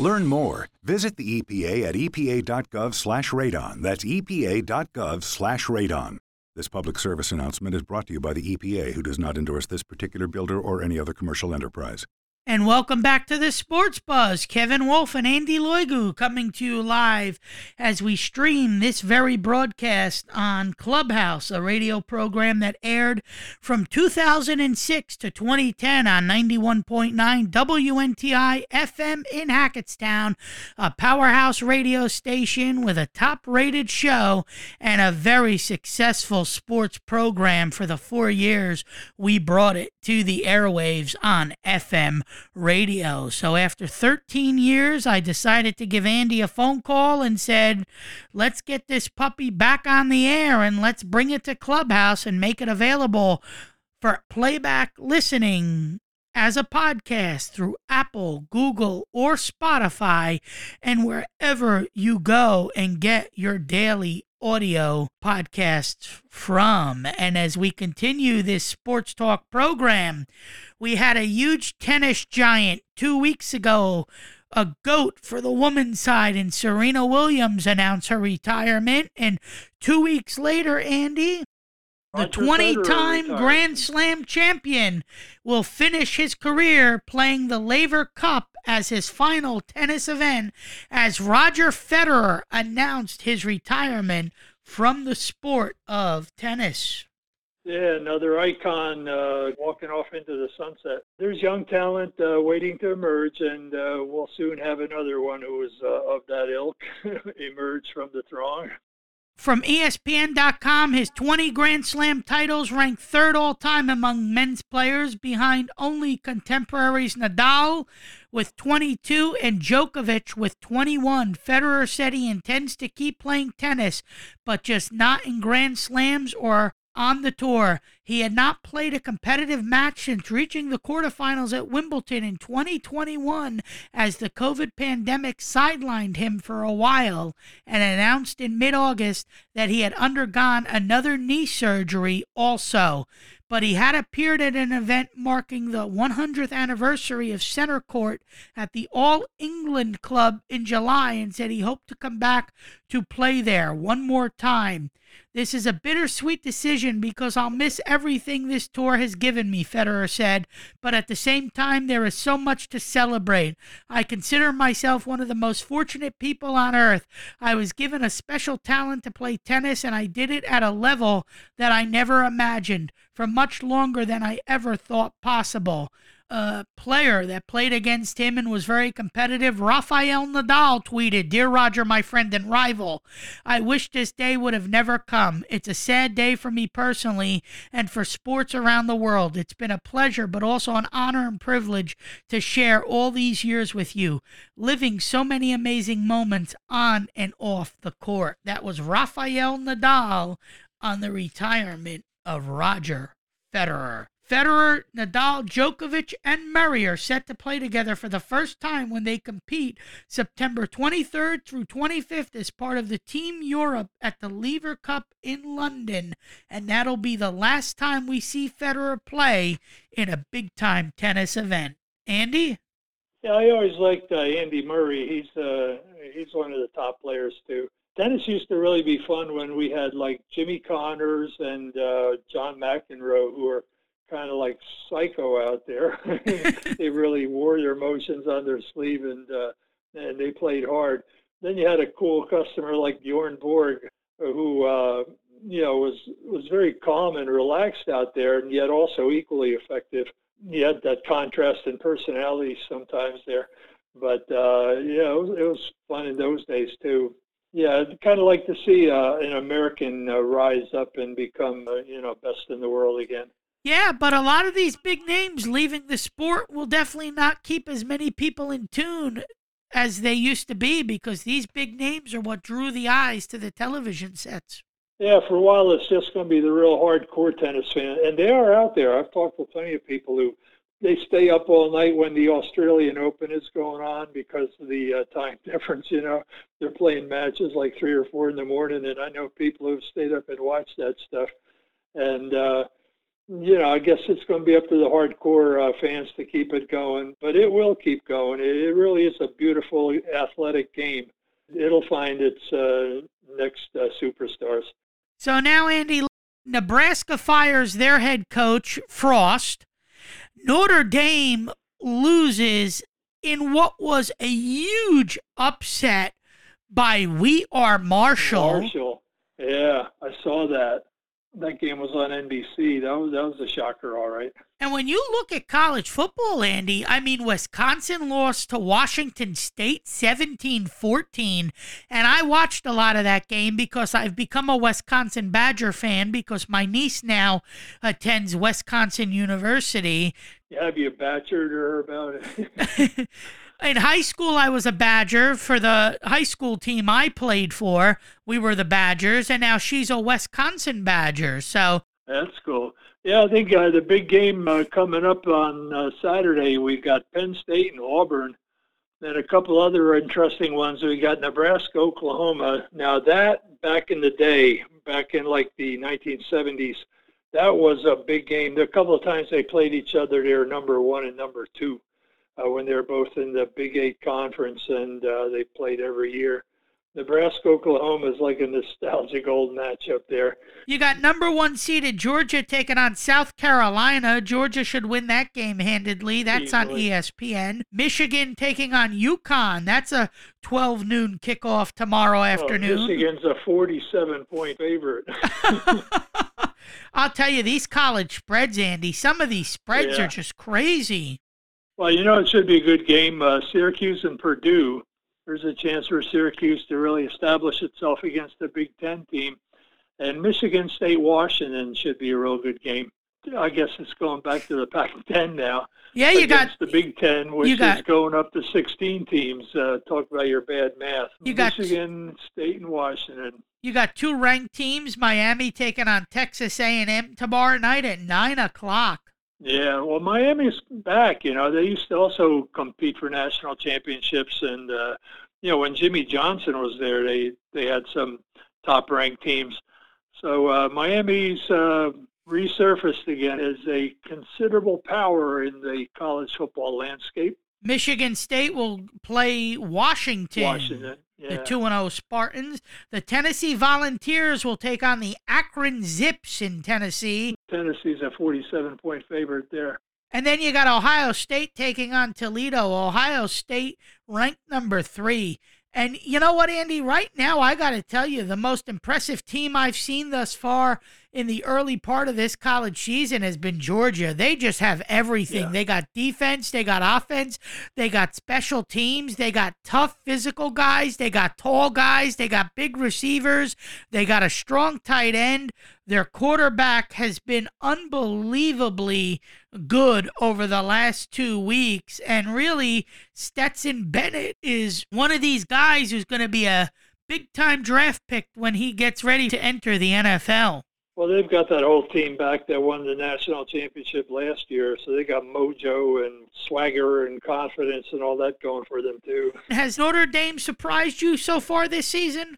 Learn more. Visit the E P A at e p a dot gov slash radon. That's e p a dot gov slash radon. This public service announcement is brought to you by the E P A, who does not endorse this particular builder or any other commercial enterprise. And welcome back to the Sports Buzz. Kevin Wolf and Andy Loigu coming to you live as we stream this very broadcast on Clubhouse, a radio program that aired from two thousand six to twenty ten on ninety-one point nine W N T I F M in Hackettstown, a powerhouse radio station with a top-rated show and a very successful sports program for the four years we brought it to the airwaves on F M radio. So after thirteen years, I decided to give Andy a phone call and said, let's get this puppy back on the air and let's bring it to Clubhouse and make it available for playback listening as a podcast through Apple, Google, or Spotify, and wherever you go and get your daily audio podcasts from. And as we continue this sports talk program, we had a huge tennis giant two weeks ago, a GOAT for the woman's side, and Serena Williams announced her retirement. And two weeks later, Andy, the twenty-time Grand Slam champion will finish his career playing the Laver Cup as his final tennis event, as Roger Federer announced his retirement from the sport of tennis. Yeah, another icon uh, walking off into the sunset. There's young talent uh, waiting to emerge, and uh, we'll soon have another one who is uh, of that ilk emerge from the throng. From E S P N dot com, his twenty Grand Slam titles rank third all-time among men's players, behind only contemporaries Nadal with twenty-two and Djokovic with twenty-one. Federer said he intends to keep playing tennis, but just not in Grand Slams or on the tour. He had not played a competitive match since reaching the quarterfinals at Wimbledon in twenty twenty-one, as the COVID pandemic sidelined him for a while, and announced in mid-August that he had undergone another knee surgery also. But he had appeared at an event marking the one hundredth anniversary of Center Court at the All England Club in July, and said he hoped to come back to play there one more time. This is a bittersweet decision because I'll miss everything this tour has given me, Federer said, but at the same time, there is so much to celebrate. I consider myself one of the most fortunate people on earth. I was given a special talent to play tennis, and I did it at a level that I never imagined for much longer than I ever thought possible. A player that played against him and was very competitive, Rafael Nadal, tweeted, "Dear Roger, my friend and rival, I wish this day would have never come. It's a sad day for me personally and for sports around the world. It's been a pleasure, but also an honor and privilege to share all these years with you, living so many amazing moments on and off the court." That was Rafael Nadal on the retirement of Roger Federer. Federer, Nadal, Djokovic, and Murray are set to play together for the first time when they compete September twenty-third through twenty-fifth as part of the Team Europe at the Lever Cup in London. And that'll be the last time we see Federer play in a big-time tennis event. Andy? Yeah, I always liked uh, Andy Murray. He's uh, he's one of the top players, too. Tennis used to really be fun when we had, like, Jimmy Connors and uh, John McEnroe, who are kind of like psycho out there. They really wore their emotions on their sleeve, and uh, and they played hard. Then you had a cool customer like Bjorn Borg, who uh, you know was was very calm and relaxed out there, and yet also equally effective. You had that contrast in personality sometimes there, but uh, yeah, it was, it was fun in those days too. Yeah, I'd kind of like to see uh, an American uh, rise up and become uh, you know best in the world again. Yeah, but a lot of these big names leaving the sport will definitely not keep as many people in tune as they used to be, because these big names are what drew the eyes to the television sets. Yeah, for a while it's just going to be the real hardcore tennis fan, and they are out there. I've talked to plenty of people who they stay up all night when the Australian Open is going on because of the uh, time difference, you know. They're playing matches like three or four in the morning, and I know people who've stayed up and watched that stuff. And, uh, you know, I guess it's going to be up to the hardcore uh, fans to keep it going, but it will keep going. It, it really is a beautiful athletic game. It'll find its uh, next uh, superstars. So now, Andy, Nebraska fires their head coach, Frost. Notre Dame loses in what was a huge upset by We Are Marshall. Marshall, yeah, I saw that. That game was on N B C. That was, that was a shocker, all right. And when you look at college football, Andy, I mean, Wisconsin lost to Washington State seventeen fourteen, and I watched a lot of that game because I've become a Wisconsin Badger fan because my niece now attends Wisconsin University. Yeah, have you badgered her about it? In high school, I was a Badger. For the high school team I played for, we were the Badgers, and now she's a Wisconsin Badger. So that's cool. Yeah, I think uh, the big game uh, coming up on uh, Saturday, we've got Penn State and Auburn, and a couple other interesting ones. We got Nebraska, Oklahoma. Now that, back in the day, back in like the nineteen seventies, that was a big game. A couple of times they played each other. They were number one and number two. Uh, when they're both in the Big Eight Conference, and uh, they played every year. Nebraska-Oklahoma is like a nostalgic old matchup there. You got number one seeded Georgia taking on South Carolina. Georgia should win that game handedly. That's on E S P N. Michigan taking on UConn. That's a twelve noon kickoff tomorrow afternoon. Oh, Michigan's a forty-seven point favorite. I'll tell you, these college spreads, Andy, some of these spreads yeah. are just crazy. Well, you know, it should be a good game. Uh, Syracuse and Purdue, there's a chance for Syracuse to really establish itself against the Big Ten team. And Michigan State, Washington should be a real good game. I guess it's going back to the Pac ten now. Yeah, you got the Big Ten, which got, is going up to sixteen teams. Uh, talk about your bad math. You Michigan got, State and Washington. You got two ranked teams, Miami taking on Texas A and M tomorrow night at nine o'clock. Yeah, well, Miami's back. You know, they used to also compete for national championships, and uh, you know, when Jimmy Johnson was there, they they had some top-ranked teams. So uh, Miami's uh, resurfaced again as a considerable power in the college football landscape. Michigan State will play Washington. Washington. Yeah. The two and oh Spartans. The Tennessee Volunteers will take on the Akron Zips in Tennessee. Tennessee's a forty-seven point favorite there. And then you got Ohio State taking on Toledo. Ohio State ranked number three. And you know what, Andy? Right now, I got to tell you, the most impressive team I've seen thus far in the early part of this college season has been Georgia. They just have everything. Yeah. They got defense. They got offense. They got special teams. They got tough physical guys. They got tall guys. They got big receivers. They got a strong tight end. Their quarterback has been unbelievably good over the last two weeks. And really, Stetson Bennett is one of these guys who's going to be a big-time draft pick when he gets ready to enter the N F L. Well, they've got that whole team back that won the national championship last year, so they got mojo and swagger and confidence and all that going for them, too. Has Notre Dame surprised you so far this season?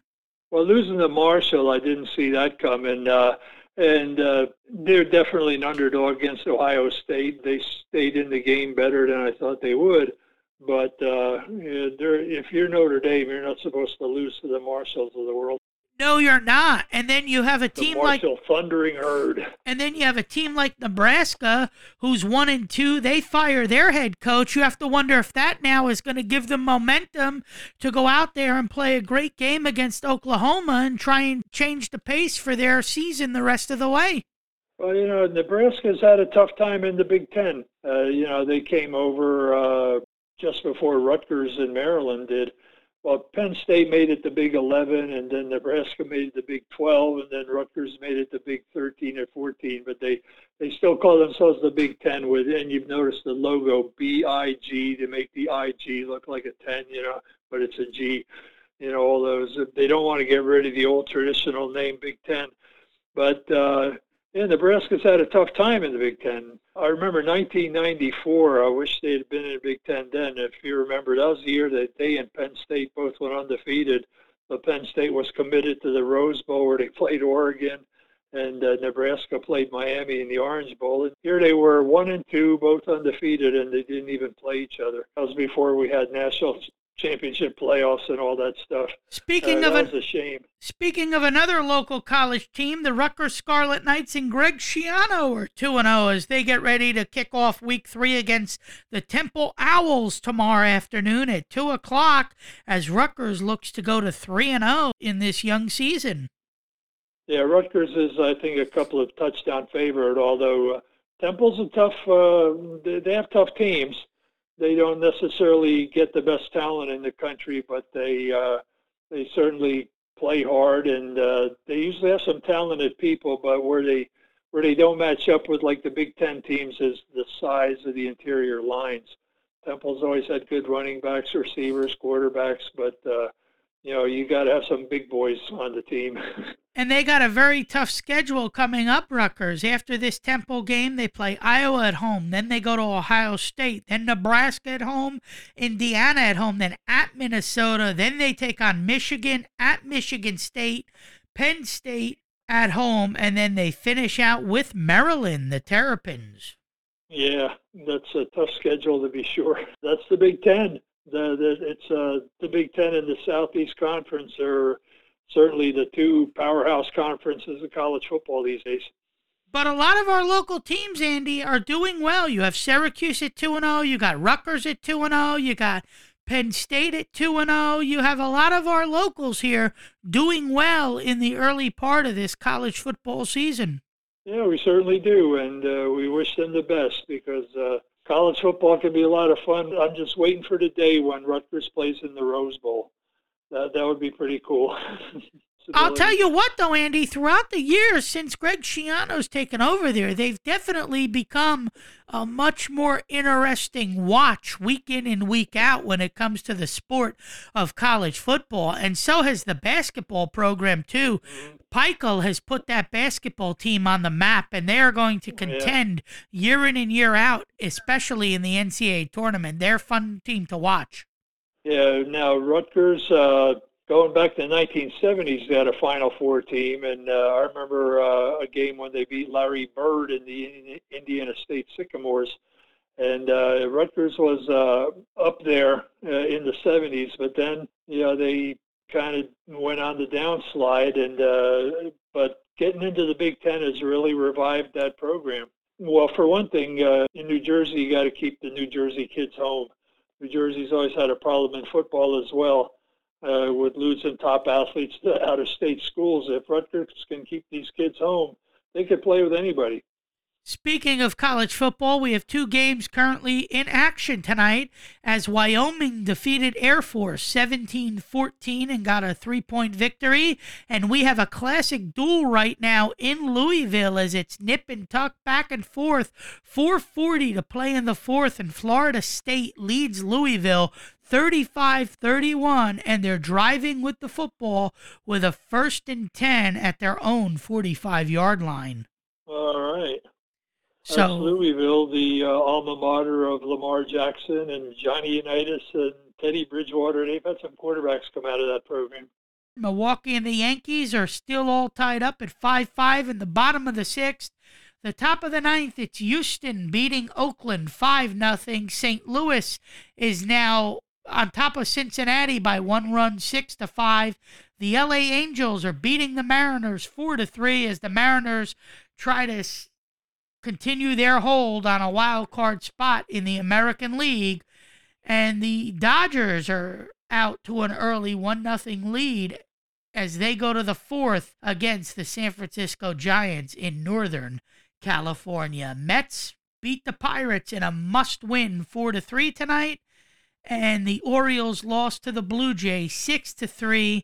Well, losing to Marshall, I didn't see that coming. Uh, and uh, they're definitely an underdog against Ohio State. They stayed in the game better than I thought they would. But uh, if you're Notre Dame, you're not supposed to lose to the Marshalls of the world. No, you're not. And then you have a team like the Marshall Thundering Herd. And then you have a team like Nebraska, who's one and two. They fire their head coach. You have to wonder if that now is going to give them momentum to go out there and play a great game against Oklahoma and try and change the pace for their season the rest of the way. Well, you know, Nebraska's had a tough time in the Big Ten. Uh, you know, they came over uh, just before Rutgers and Maryland did. Well, Penn State made it the Big eleven, and then Nebraska made it the Big twelve, and then Rutgers made it the Big thirteen or fourteen, but they, they still call themselves the Big ten with, and you've noticed the logo, B I G, to make the I G look like a ten, you know, but it's a G, you know, all those. They don't want to get rid of the old traditional name, Big ten. But, uh, yeah, Nebraska's had a tough time in the Big Ten. I remember nineteen ninety-four. I wish they had been in the Big Ten then. If you remember, that was the year that they and Penn State both went undefeated. But Penn State was committed to the Rose Bowl where they played Oregon, and uh, Nebraska played Miami in the Orange Bowl. And here they were, one and two, both undefeated, and they didn't even play each other. That was before we had national championship playoffs and all that stuff. Speaking uh, of that an, was a shame. Speaking of another local college team, the Rutgers Scarlet Knights and Greg Schiano are two and oh as they get ready to kick off week three against the Temple Owls tomorrow afternoon at two o'clock as Rutgers looks to go to three and oh in this young season. Yeah, Rutgers is, I think, a couple of touchdown favorite, although uh, Temple's a tough, uh, they, they have tough teams. They don't necessarily get the best talent in the country, but they uh, they certainly play hard, and uh, they usually have some talented people. But where they where they don't match up with like the Big Ten teams is the size of the interior lines. Temple's always had good running backs, receivers, quarterbacks, but uh, you know you got to have some big boys on the team. And they got a very tough schedule coming up, Rutgers. After this Temple game, they play Iowa at home. Then they go to Ohio State. Then Nebraska at home, Indiana at home, then at Minnesota. Then they take on Michigan at Michigan State, Penn State at home, and then they finish out with Maryland, the Terrapins. Yeah, that's a tough schedule to be sure. That's the Big Ten. The, the, it's uh, the Big Ten and the Southeast Conference are certainly the two powerhouse conferences of college football these days. But a lot of our local teams, Andy, are doing well. You have Syracuse at two and oh. You got Rutgers at two and oh. You got Penn State at two and oh. You have a lot of our locals here doing well in the early part of this college football season. Yeah, we certainly do, and uh, we wish them the best because uh, college football can be a lot of fun. I'm just waiting for the day when Rutgers plays in the Rose Bowl. Uh, that would be pretty cool. I'll tell you what, though, Andy, throughout the years since Greg Schiano's taken over there, they've definitely become a much more interesting watch week in and week out when it comes to the sport of college football. And so has the basketball program, too. Mm-hmm. Pikel has put that basketball team on the map, and they are going to contend yeah. year in and year out, especially in the N C A A tournament. They're a fun team to watch. Yeah, now Rutgers, uh, going back to the nineteen seventies, they had a Final Four team, and uh, I remember uh, a game when they beat Larry Bird in the Indiana State Sycamores, and uh, Rutgers was uh, up there uh, in the seventies, but then, you know, they kind of went on the downslide, and uh, but getting into the Big Ten has really revived that program. Well, for one thing, uh, in New Jersey, you got to keep the New Jersey kids home. New Jersey's always had a problem in football as well uh, with losing top athletes to out-of-state schools. If Rutgers can keep these kids home, they could play with anybody. Speaking of college football, we have two games currently in action tonight as Wyoming defeated Air Force seventeen fourteen and got a three-point victory. And we have a classic duel right now in Louisville as it's nip and tuck back and forth. four forty to play in the fourth, and Florida State leads Louisville thirty-five thirty-one, and they're driving with the football with a first and ten at their own forty-five-yard line. All right. So that's Louisville, the uh, alma mater of Lamar Jackson and Johnny Unitas and Teddy Bridgewater. They've had some quarterbacks come out of that program. Milwaukee and the Yankees are still all tied up at five five in the bottom of the sixth. The top of the ninth, it's Houston beating Oakland five nothing. Saint Louis is now on top of Cincinnati by one run, six to five. The L A Angels are beating the Mariners four to three as the Mariners try to continue their hold on a wild card spot in the American League, and the Dodgers are out to an early one nothing lead as they go to the fourth against the San Francisco Giants in Northern California. Mets beat the Pirates in a must-win four to three tonight, and the Orioles lost to the Blue Jays six to three.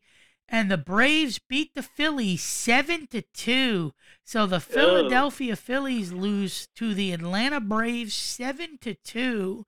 And the Braves beat the Phillies seven to two. So the Philadelphia oh. Phillies lose to the Atlanta Braves seven to two.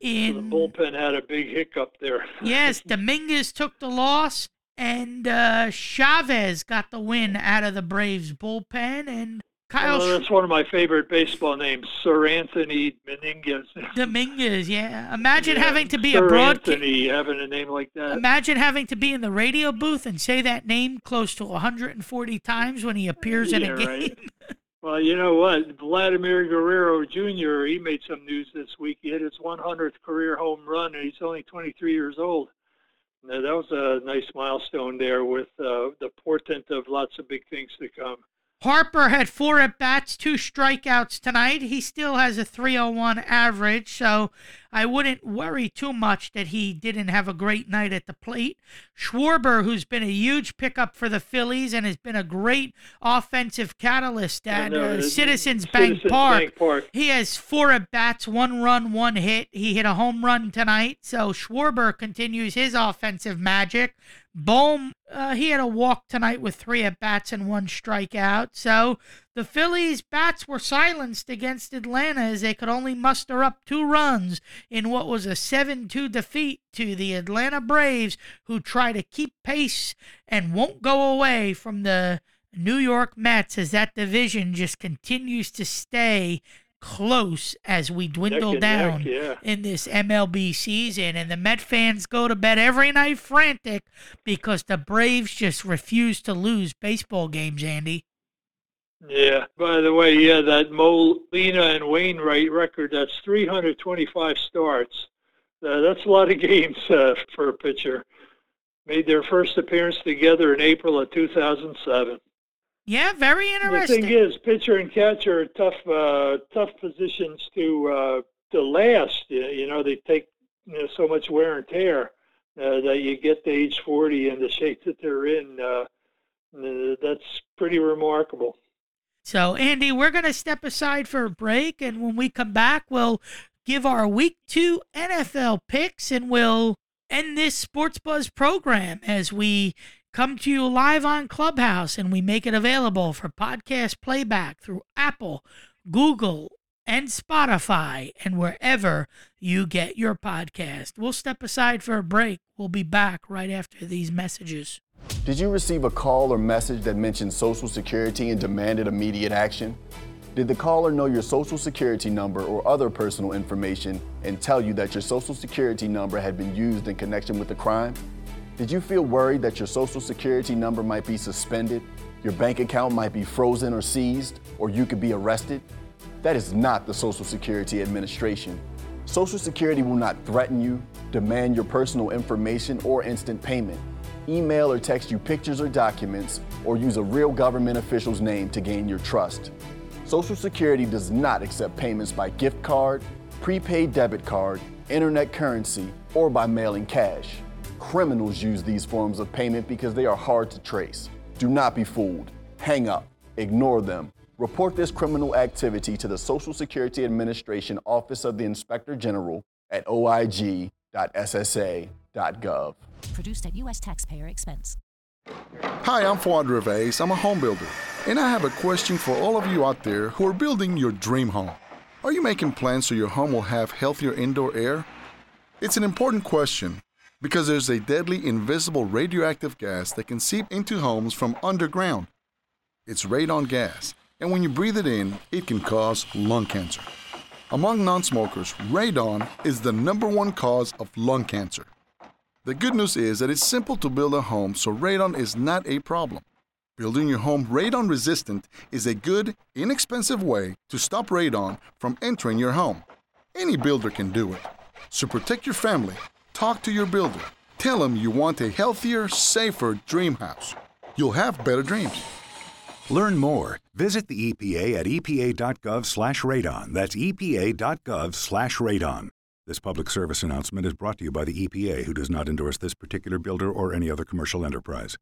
In so the bullpen had a big hiccup there. Yes, Dominguez took the loss, and uh, Chavez got the win out of the Braves bullpen. And Kyle, well, that's one of my favorite baseball names, Sir Anthony Dominguez. Dominguez, yeah. Imagine yeah, having to be Sir a broadcaster. Anthony, having a name like that. Imagine having to be in the radio booth and say that name close to one hundred forty times when he appears yeah, in a game. Right. Well, you know what? Vladimir Guerrero Junior, he made some news this week. He hit his one hundredth career home run, and he's only twenty-three years old. Now, that was a nice milestone there with uh, the portent of lots of big things to come. Harper had four at-bats, two strikeouts tonight. He still has a three oh one average, so I wouldn't worry too much that he didn't have a great night at the plate. Schwarber, who's been a huge pickup for the Phillies and has been a great offensive catalyst at no, uh, Citizens, Bank, Citizens Park. Bank Park, he has four at-bats, one run, one hit. He hit a home run tonight, so Schwarber continues his offensive magic. Bohm, uh, he had a walk tonight with three at-bats and one strikeout. So the Phillies' bats were silenced against Atlanta as they could only muster up two runs in what was a seven two defeat to the Atlanta Braves, who try to keep pace and won't go away from the New York Mets as that division just continues to stay close as we dwindle neck down neck, yeah. in this M L B season. And the Met fans go to bed every night frantic because the Braves just refuse to lose baseball games, Andy. Yeah. By the way, yeah, that Molina and Wainwright record, that's three hundred twenty-five starts. Uh, that's a lot of games uh, for a pitcher. Made their first appearance together in April of two thousand seven. Yeah, very interesting. The thing is, pitcher and catcher are tough, uh, tough positions to uh, to last. You know, they take you know, so much wear and tear uh, that you get to age forty and the shape that they're in. Uh, that's pretty remarkable. So, Andy, we're going to step aside for a break, and when we come back, we'll give our Week Two N F L picks, and we'll end this Sports Buzz program as we come to you live on Clubhouse, and we make it available for podcast playback through Apple, Google, and Spotify, and wherever you get your podcast. We'll step aside for a break. We'll be back right after these messages. Did you receive a call or message that mentioned Social Security and demanded immediate action? Did the caller know your Social Security number or other personal information and tell you that your Social Security number had been used in connection with the crime? Did you feel worried that your Social Security number might be suspended, your bank account might be frozen or seized, or you could be arrested? That is not the Social Security Administration. Social Security will not threaten you, demand your personal information or instant payment, email or text you pictures or documents, or use a real government official's name to gain your trust. Social Security does not accept payments by gift card, prepaid debit card, internet currency, or by mailing cash. Criminals use these forms of payment because they are hard to trace. Do not be fooled. Hang up. Ignore them. Report this criminal activity to the Social Security Administration Office of the Inspector General at O I G dot S S A dot gov. Produced at U S taxpayer expense. Hi, I'm Fuad Reves. I'm a home builder, and I have a question for all of you out there who are building your dream home. Are you making plans so your home will have healthier indoor air? It's an important question, because there's a deadly invisible radioactive gas that can seep into homes from underground. It's radon gas, and when you breathe it in, it can cause lung cancer. Among non-smokers, radon is the number one cause of lung cancer. The good news is that it's simple to build a home, so radon is not a problem. Building your home radon-resistant is a good, inexpensive way to stop radon from entering your home. Any builder can do it. So protect your family. Talk to your builder. Tell him you want a healthier, safer dream house. You'll have better dreams. Learn more. Visit the E P A at E P A dot gov slash radon. That's E P A dot gov slash radon. This public service announcement is brought to you by the E P A, who does not endorse this particular builder or any other commercial enterprise.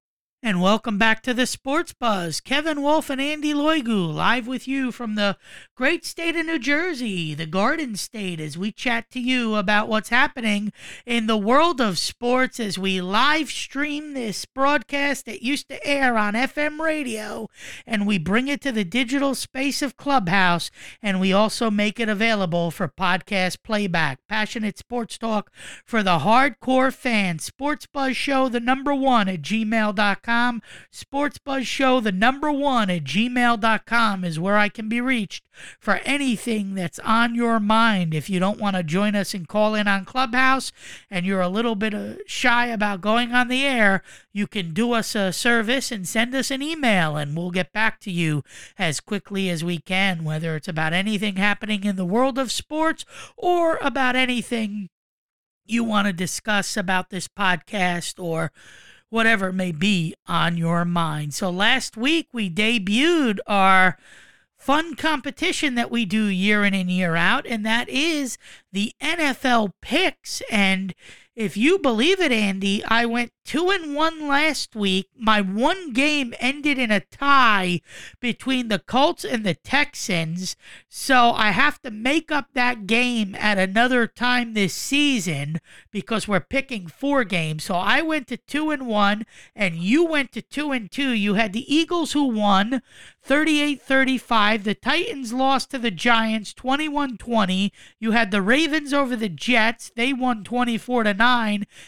And welcome back to the Sports Buzz. Kevin Wolf and Andy Loigu live with you from the great state of New Jersey, the Garden State, as we chat to you about what's happening in the world of sports as we live stream this broadcast that used to air on F M radio, and we bring it to the digital space of Clubhouse, and we also make it available for podcast playback. Passionate sports talk for the hardcore fan. Sports Buzz Show, the number one at gmail dot com. sportsbuzz show at gmail dot com. Sportsbuzzshow, the number one, at gmail dot com is where I can be reached for anything that's on your mind. If you don't want to join us and call in on Clubhouse and you're a little bit shy about going on the air, you can do us a service and send us an email, and we'll get back to you as quickly as we can, whether it's about anything happening in the world of sports or about anything you want to discuss about this podcast or whatever may be on your mind. So last week we debuted our fun competition that we do year in and year out, and that is the N F L picks. And if you believe it, Andy, I went two and one last week. My one game ended in a tie between the Colts and the Texans, so I have to make up that game at another time this season because we're picking four games. So I went to two and one, and you went to two and two. You had the Eagles, who won thirty-eight thirty-five. The Titans lost to the Giants twenty-one twenty. You had the Ravens over the Jets. They won twenty-four to nine.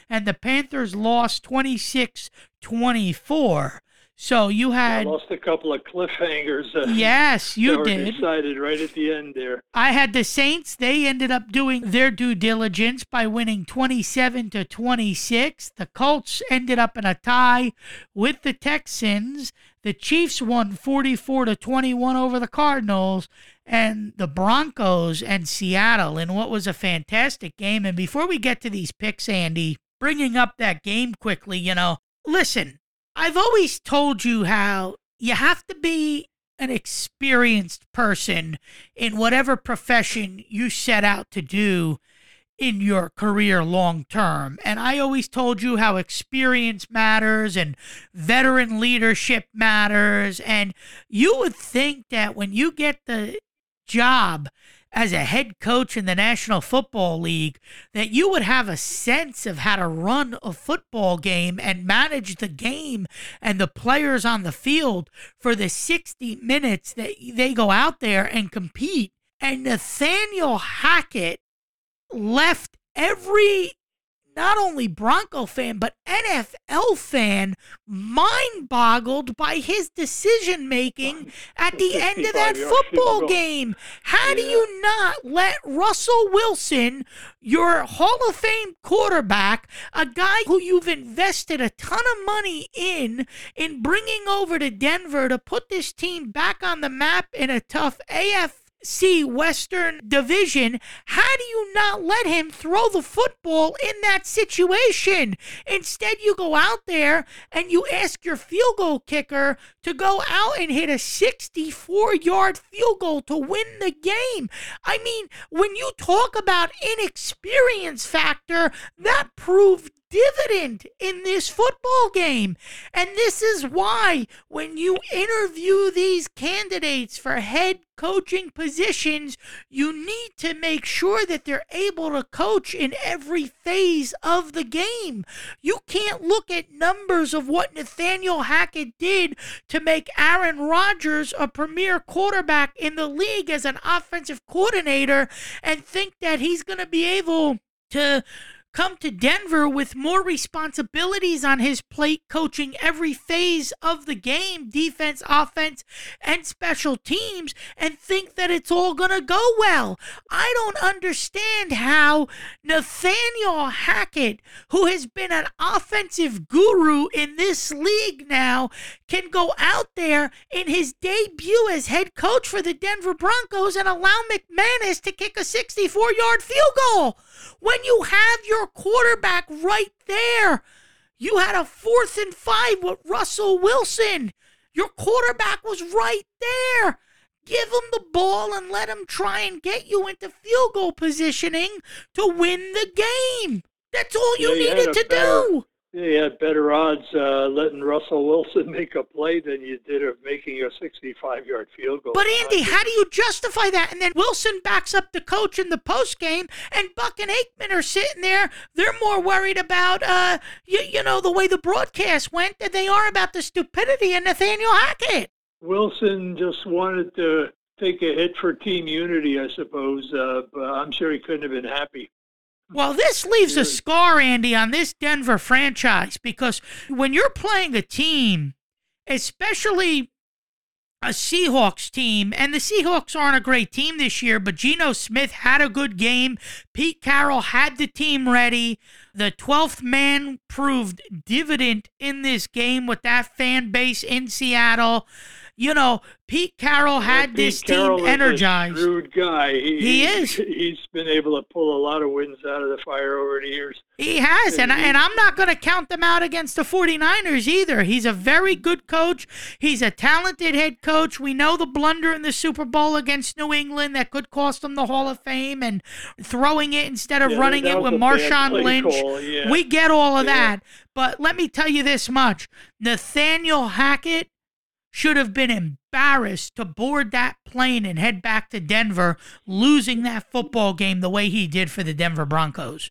And the Panthers lost twenty-six twenty-four. So you had... I lost a couple of cliffhangers. Uh, yes, you that did. Were decided right at the end there. I had the Saints. They ended up doing their due diligence by winning twenty-seven to twenty-six. The Colts ended up in a tie with the Texans. The Chiefs won forty-four to twenty-one over the Cardinals, and the Broncos and Seattle in what was a fantastic game. And before we get to these picks, Andy, bringing up that game quickly, you know, listen, I've always told you how you have to be an experienced person in whatever profession you set out to do in your career long term. And I always told you how experience matters and veteran leadership matters. And you would think that when you get the job as a head coach in the National Football League, that you would have a sense of how to run a football game and manage the game and the players on the field for the sixty minutes that they go out there and compete. And Nathaniel Hackett left every, not only Bronco fan, but N F L fan mind-boggled by his decision-making at the end of that football game. How do you not let Russell Wilson, your Hall of Fame quarterback, a guy who you've invested a ton of money in, in bringing over to Denver to put this team back on the map in a tough A F C Western Division, how do you not let him throw the football in that situation? Instead, you go out there and you ask your field goal kicker to go out and hit a sixty-four yard field goal to win the game. I mean, when you talk about inexperience factor, that proved dividend in this football game. And this is why when you interview these candidates for head coaching positions, you need to make sure that they're able to coach in every phase of the game. You can't look at numbers of what Nathaniel Hackett did to make Aaron Rodgers a premier quarterback in the league as an offensive coordinator and think that he's going to be able to come to Denver with more responsibilities on his plate, coaching every phase of the game, defense, offense, and special teams, and think that it's all going to go well. I don't understand how Nathaniel Hackett, who has been an offensive guru in this league now, can go out there in his debut as head coach for the Denver Broncos and allow McManus to kick a sixty-four yard field goal when you have your quarterback right there. You had a fourth and five with Russell Wilson. Your quarterback was right there. Give him the ball and let him try and get you into field goal positioning to win the game. That's all you yeah, needed you to better, do. Yeah, you had better odds uh, letting Russell Wilson make a play than you did of making your sixty-five yard field goal. But Andy, how do you justify that? And then Wilson backs up the coach in the postgame, and Buck and Aikman are sitting there. They're more worried about, uh, you, you know, the way the broadcast went than they are about the stupidity of Nathaniel Hackett. Wilson just wanted to take a hit for team unity, I suppose. Uh, but I'm sure he couldn't have been happy. Well, this leaves a scar, Andy, on this Denver franchise, because when you're playing a team, especially a Seahawks team, and the Seahawks aren't a great team this year, but Geno Smith had a good game. Pete Carroll had the team ready. The twelfth man proved dividend in this game with that fan base in Seattle. You know, Pete Carroll had yeah, Pete this Carroll team energized. Is a shrewd guy. He, he is. He's been able to pull a lot of wins out of the fire over the years. He has, and, and, he, and I'm not going to count them out against the 49ers either. He's a very good coach. He's a talented head coach. We know the blunder in the Super Bowl against New England that could cost them the Hall of Fame, and throwing it instead of yeah, running it with Marshawn Lynch. Call, yeah. We get all of yeah. that. But let me tell you this much. Nathaniel Hackett should have been embarrassed to board that plane and head back to Denver, losing that football game the way he did for the Denver Broncos.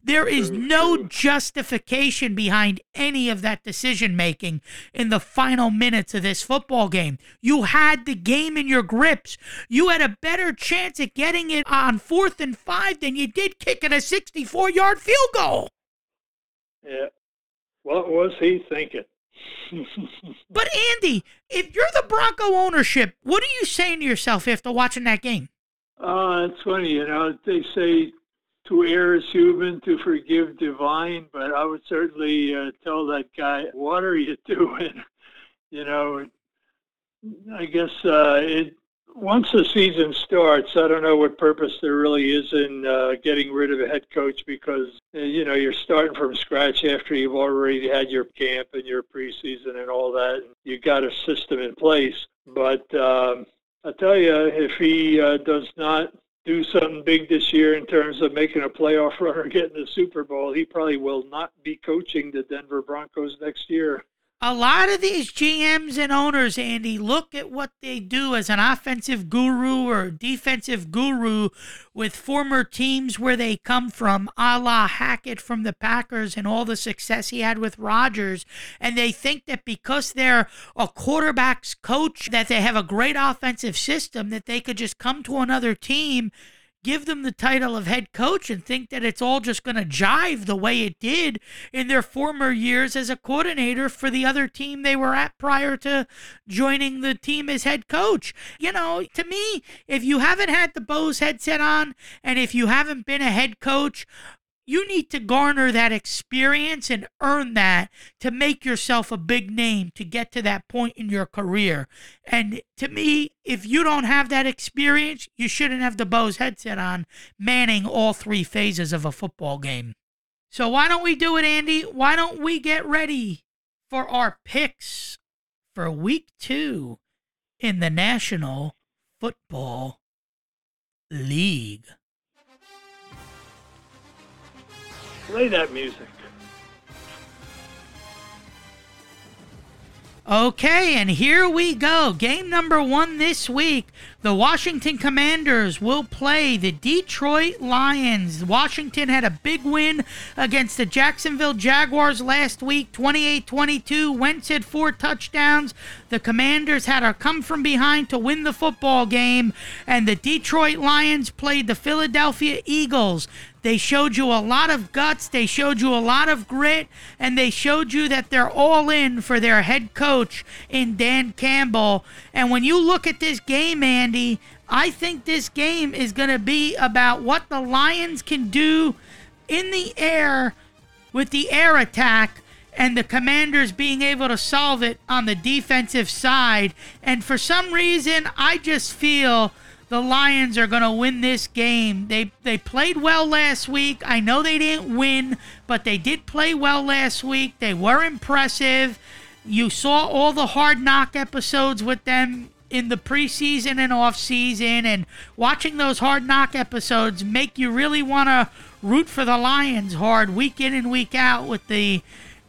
There is no justification behind any of that decision-making in the final minutes of this football game. You had the game in your grips. You had a better chance at getting it on fourth and five than you did kicking a sixty-four-yard field goal. Yeah. What was he thinking? But, Andy, if you're the Bronco ownership, what are you saying to yourself after watching that game? Uh, it's funny, you know, they say to err is human, to forgive divine, but I would certainly uh, tell that guy, what are you doing? You know, I guess uh, it, once the season starts, I don't know what purpose there really is in uh, getting rid of a head coach, because, you know, you're starting from scratch after you've already had your camp and your preseason and all that. You've got a system in place. But um, I tell you, if he uh, does not do something big this year in terms of making a playoff run or getting the Super Bowl, he probably will not be coaching the Denver Broncos next year. A lot of these G Ms and owners, Andy, look at what they do as an offensive guru or defensive guru with former teams where they come from, a la Hackett from the Packers and all the success he had with Rodgers, and they think that because they're a quarterback's coach, that they have a great offensive system, that they could just come to another team, give them the title of head coach, and think that it's all just going to jive the way it did in their former years as a coordinator for the other team they were at prior to joining the team as head coach. You know, to me, if you haven't had the Bose headset on and if you haven't been a head coach, you need to garner that experience and earn that to make yourself a big name, to get to that point in your career. And to me, if you don't have that experience, you shouldn't have the Bose headset on, manning all three phases of a football game. So why don't we do it, Andy? Why don't we get ready for our picks for week two in the National Football League? Play that music. Okay, and here we go. Game number one this week. The Washington Commanders will play the Detroit Lions. Washington had a big win against the Jacksonville Jaguars last week, twenty-eight twenty-two. Wentz had four touchdowns. The Commanders had a come from behind to win the football game, and the Detroit Lions played the Philadelphia Eagles. They showed you a lot of guts, they showed you a lot of grit, and they showed you that they're all in for their head coach in Dan Campbell. And when you look at this game, Andy, I think this game is going to be about what the Lions can do in the air with the air attack, and the Commanders being able to solve it on the defensive side. And for some reason, I just feel the Lions are going to win this game. They they played well last week. I know they didn't win, but they did play well last week. They were impressive. You saw all the Hard Knock episodes with them in the preseason and offseason, and watching those Hard Knock episodes make you really want to root for the Lions hard week in and week out with the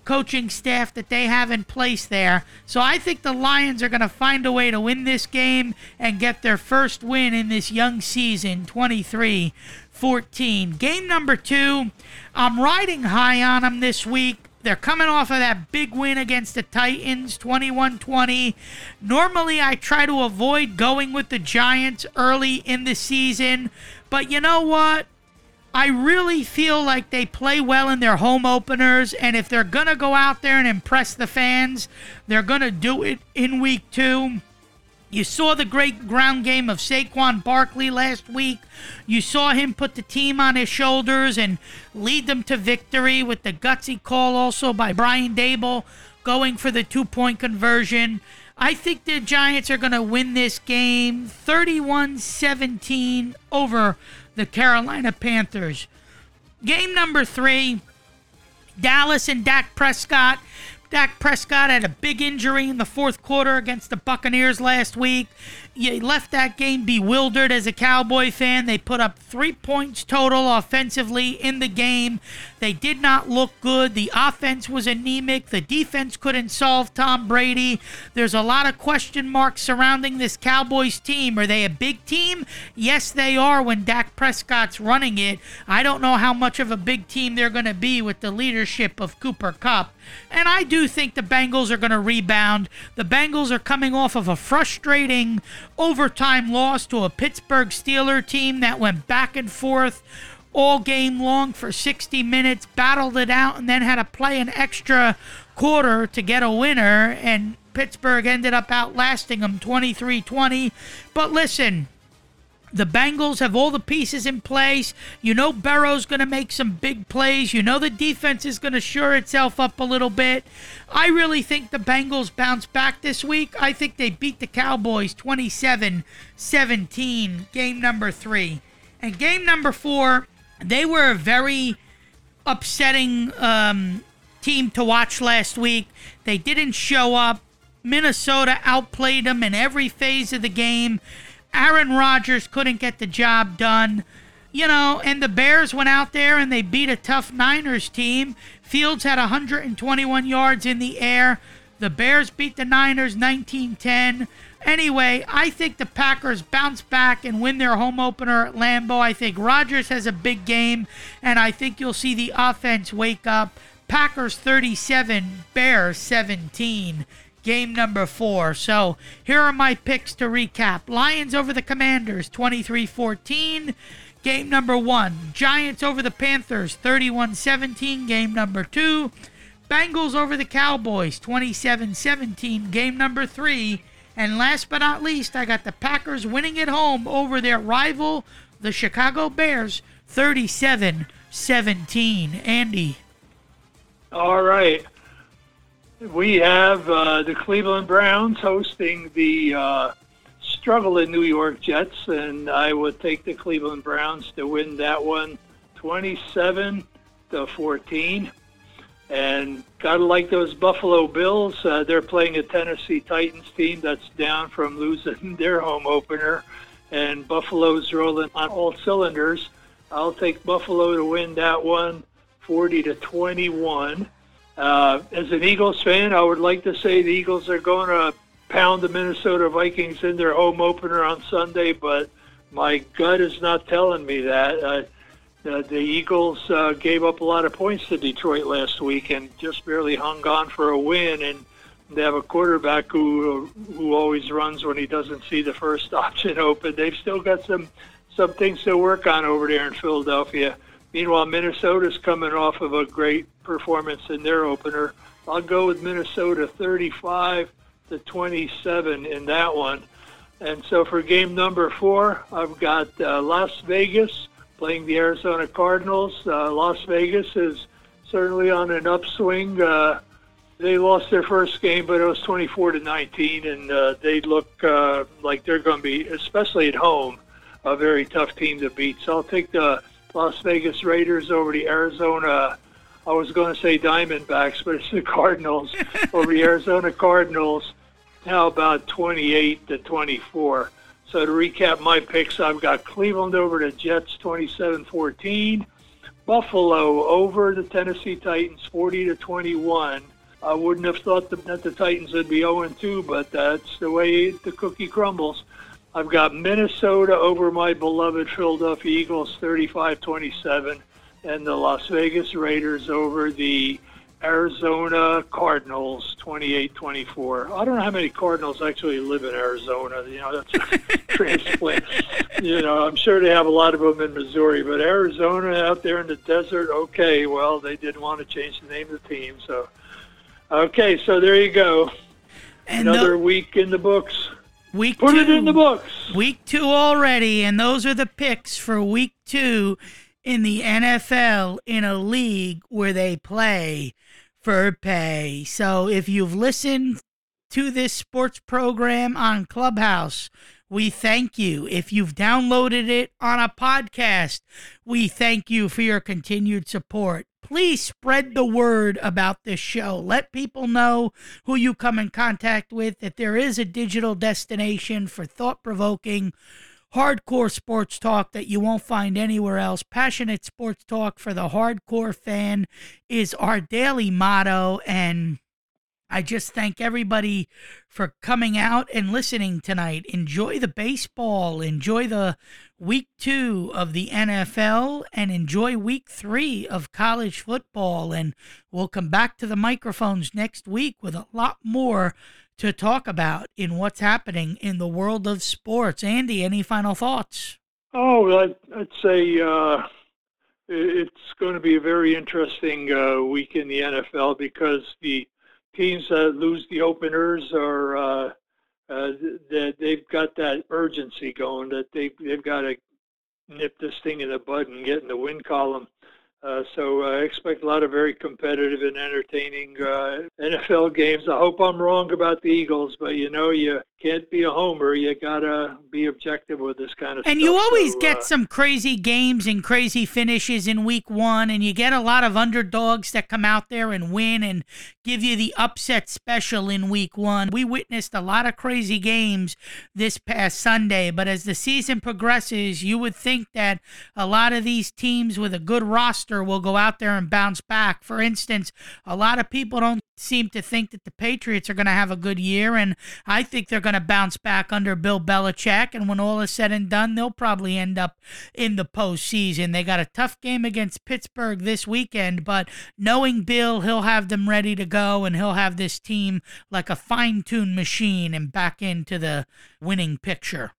coaching staff that they have in place there. So I think the Lions are going to find a way to win this game and get their first win in this young season, twenty-three fourteen. Game number two, I'm riding high on them this week. They're coming off of that big win against the Titans, twenty-one twenty. Normally, I try to avoid going with the Giants early in the season, but you know what? I really feel like they play well in their home openers, and if they're going to go out there and impress the fans, they're going to do it in week two. You saw the great ground game of Saquon Barkley last week. You saw him put the team on his shoulders and lead them to victory with the gutsy call also by Brian Dable going for the two-point conversion. I think the Giants are going to win this game thirty-one seventeen over the Carolina Panthers. Game number three, Dallas and Dak Prescott. Dak Prescott had a big injury in the fourth quarter against the Buccaneers last week. He left that game bewildered as a Cowboy fan. They put up three points total offensively in the game. They did not look good. The offense was anemic. The defense couldn't solve Tom Brady. There's a lot of question marks surrounding this Cowboys team. Are they a big team? Yes, they are when Dak Prescott's running it. I don't know how much of a big team they're going to be with the leadership of Cooper Kupp. And I do think the Bengals are going to rebound. The Bengals are coming off of a frustrating overtime loss to a Pittsburgh Steelers team that went back and forth all game long for sixty minutes, battled it out, and then had to play an extra quarter to get a winner, and Pittsburgh ended up outlasting them twenty-three twenty. But listen, the Bengals have all the pieces in place. You know Burrow's going to make some big plays. You know the defense is going to shore itself up a little bit. I really think the Bengals bounce back this week. I think they beat the Cowboys twenty-seven seventeen, game number three. And game number four, they were a very upsetting um, team to watch last week. They didn't show up. Minnesota outplayed them in every phase of the game. Aaron Rodgers couldn't get the job done. You know, and the Bears went out there and they beat a tough Niners team. Fields had one hundred twenty-one yards in the air. The Bears beat the Niners nineteen ten. Anyway, I think the Packers bounce back and win their home opener at Lambeau. I think Rodgers has a big game, and I think you'll see the offense wake up. Packers thirty-seven, Bears seventeen. Game number four. So here are my picks to recap. Lions over the Commanders, twenty-three fourteen. Game number one. Giants over the Panthers, thirty-one seventeen. Game number two. Bengals over the Cowboys, twenty-seven seventeen. Game number three. And last but not least, I got the Packers winning at home over their rival, the Chicago Bears, thirty-seven seventeen. Andy. All right. We have uh, the Cleveland Browns hosting the uh, struggling New York Jets, and I would take the Cleveland Browns to win that one twenty-seven to fourteen. And got to like those Buffalo Bills. Uh, they're playing a Tennessee Titans team that's down from losing their home opener, and Buffalo's rolling on all cylinders. I'll take Buffalo to win that one forty to twenty-one. Uh, as an Eagles fan, I would like to say the Eagles are going to pound the Minnesota Vikings in their home opener on Sunday, but my gut is not telling me that. Uh, the, the Eagles uh, gave up a lot of points to Detroit last week and just barely hung on for a win, and they have a quarterback who who always runs when he doesn't see the first option open. They've still got some, some things to work on over there in Philadelphia. Meanwhile, Minnesota's coming off of a great performance in their opener. I'll go with Minnesota thirty-five to twenty-seven in that one. And so for game number four, I've got uh, Las Vegas playing the Arizona Cardinals. Uh, Las Vegas is certainly on an upswing. Uh, they lost their first game, but it was twenty-four to nineteen, and uh, they look uh, like they're going to be, especially at home, a very tough team to beat. So I'll take the Las Vegas Raiders over the Arizona, I was going to say Diamondbacks, but it's the Cardinals, over the Arizona Cardinals. How about twenty-eight to twenty-four? So to recap my picks, I've got Cleveland over the Jets twenty-seven fourteen, Buffalo over the Tennessee Titans forty to twenty-one. I wouldn't have thought that the Titans would be oh and two, but that's the way the cookie crumbles. I've got Minnesota over my beloved Philadelphia Eagles, thirty-five twenty-seven, and the Las Vegas Raiders over the Arizona Cardinals, twenty-eight twenty-four. I don't know how many Cardinals actually live in Arizona. You know, that's a transplant. You know, I'm sure they have a lot of them in Missouri, but Arizona out there in the desert, okay, well, they didn't want to change the name of the team. So, okay, so there you go. And Another the, week in the books. Week Put two, it in the books. Week two already, and those are the picks for week two in the N F L in a league where they play for pay. So if you've listened to this sports program on Clubhouse, we thank you. If you've downloaded it on a podcast, we thank you for your continued support. Please spread the word about this show. Let people know who you come in contact with, that there is a digital destination for thought-provoking, hardcore sports talk that you won't find anywhere else. Passionate sports talk for the hardcore fan is our daily motto, and I just thank everybody for coming out and listening tonight. Enjoy the baseball. Enjoy the week two of the N F L and enjoy week three of college football. And we'll come back to the microphones next week with a lot more to talk about in what's happening in the world of sports. Andy, any final thoughts? Oh, I'd, I'd say uh, it's going to be a very interesting uh, week in the N F L because the teams that lose the openers are uh, uh, that they've got that urgency going that they they've got to nip this thing in the bud and get in the win column. Uh, so I expect a lot of very competitive and entertaining uh, N F L games. I hope I'm wrong about the Eagles, but you know you can't be a homer. You gotta be objective with this kind of stuff. And you always so, get uh, some crazy games and crazy finishes in week one, and you get a lot of underdogs that come out there and win and give you the upset special in week one. We witnessed a lot of crazy games this past Sunday, but as the season progresses, you would think that a lot of these teams with a good roster will go out there and bounce back. For instance, a lot of people don't seem to think that the Patriots are going to have a good year, and I think they're going to bounce back under Bill Belichick, and when all is said and done, they'll probably end up in the postseason. They got a tough game against Pittsburgh this weekend, but knowing Bill, he'll have them ready to go, and he'll have this team like a fine-tuned machine and back into the winning picture.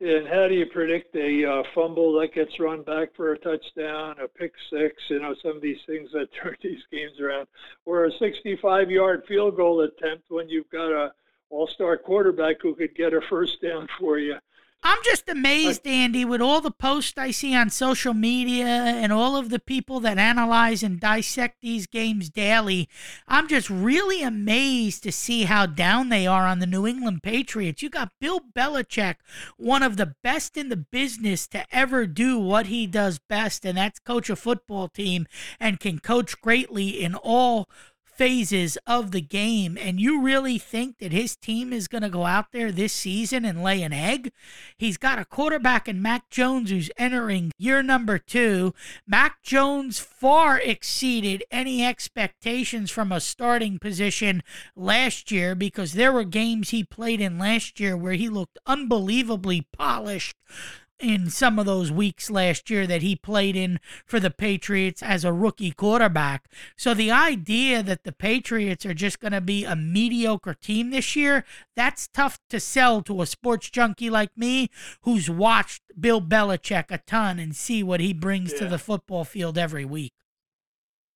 And how do you predict a uh, fumble that gets run back for a touchdown, a pick six, you know, some of these things that turn these games around, or a sixty-five-yard field goal attempt when you've got a all-star quarterback who could get a first down for you. I'm just amazed, Andy, with all the posts I see on social media and all of the people that analyze and dissect these games daily. I'm just really amazed to see how down they are on the New England Patriots. You got Bill Belichick, one of the best in the business to ever do what he does best, and that's coach a football team and can coach greatly in all phases of the game, and you really think that his team is going to go out there this season and lay an egg? He's got a quarterback in Mac Jones who's entering year number two. Mac Jones far exceeded any expectations from a starting position last year because there were games he played in last year where he looked unbelievably polished in some of those weeks last year that he played in for the Patriots as a rookie quarterback. So the idea that the Patriots are just going to be a mediocre team this year, that's tough to sell to a sports junkie like me who's watched Bill Belichick a ton and see what he brings yeah. to the football field every week.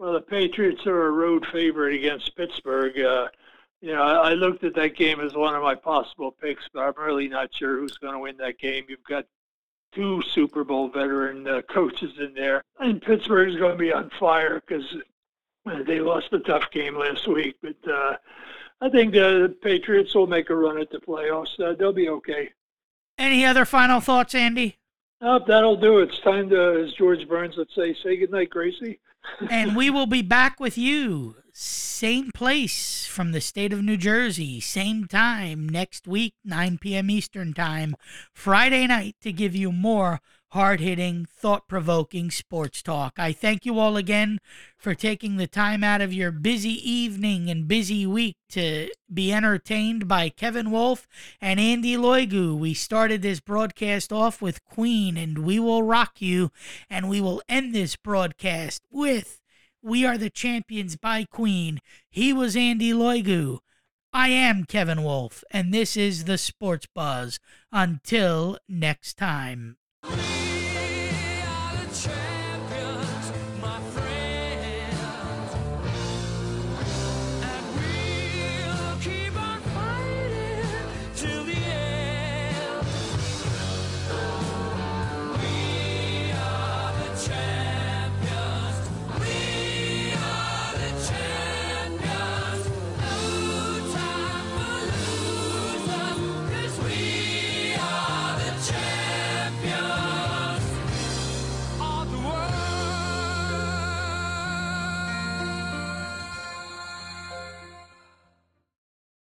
Well, the Patriots are a road favorite against Pittsburgh. Uh, You know, I looked at that game as one of my possible picks, but I'm really not sure who's going to win that game. You've got two Super Bowl veteran uh, coaches in there. And Pittsburgh's going to be on fire because they lost a tough game last week. But uh, I think the Patriots will make a run at the playoffs. Uh, they'll be okay. Any other final thoughts, Andy? Nope, that'll do. It's time to, as George Burns would say, say goodnight, Gracie. And we will be back with you, same place from the state of New Jersey, same time next week, nine p.m. Eastern Time, Friday night, to give you more hard-hitting, thought-provoking sports talk. I thank you all again for taking the time out of your busy evening and busy week to be entertained by Kevin Wolf and Andy Loigu. We started this broadcast off with Queen and We Will Rock You, and we will end this broadcast with We are the champions by Queen. He was Andy Loigu. I am Kevin Wolf, and this is the Sports Buzz. Until next time.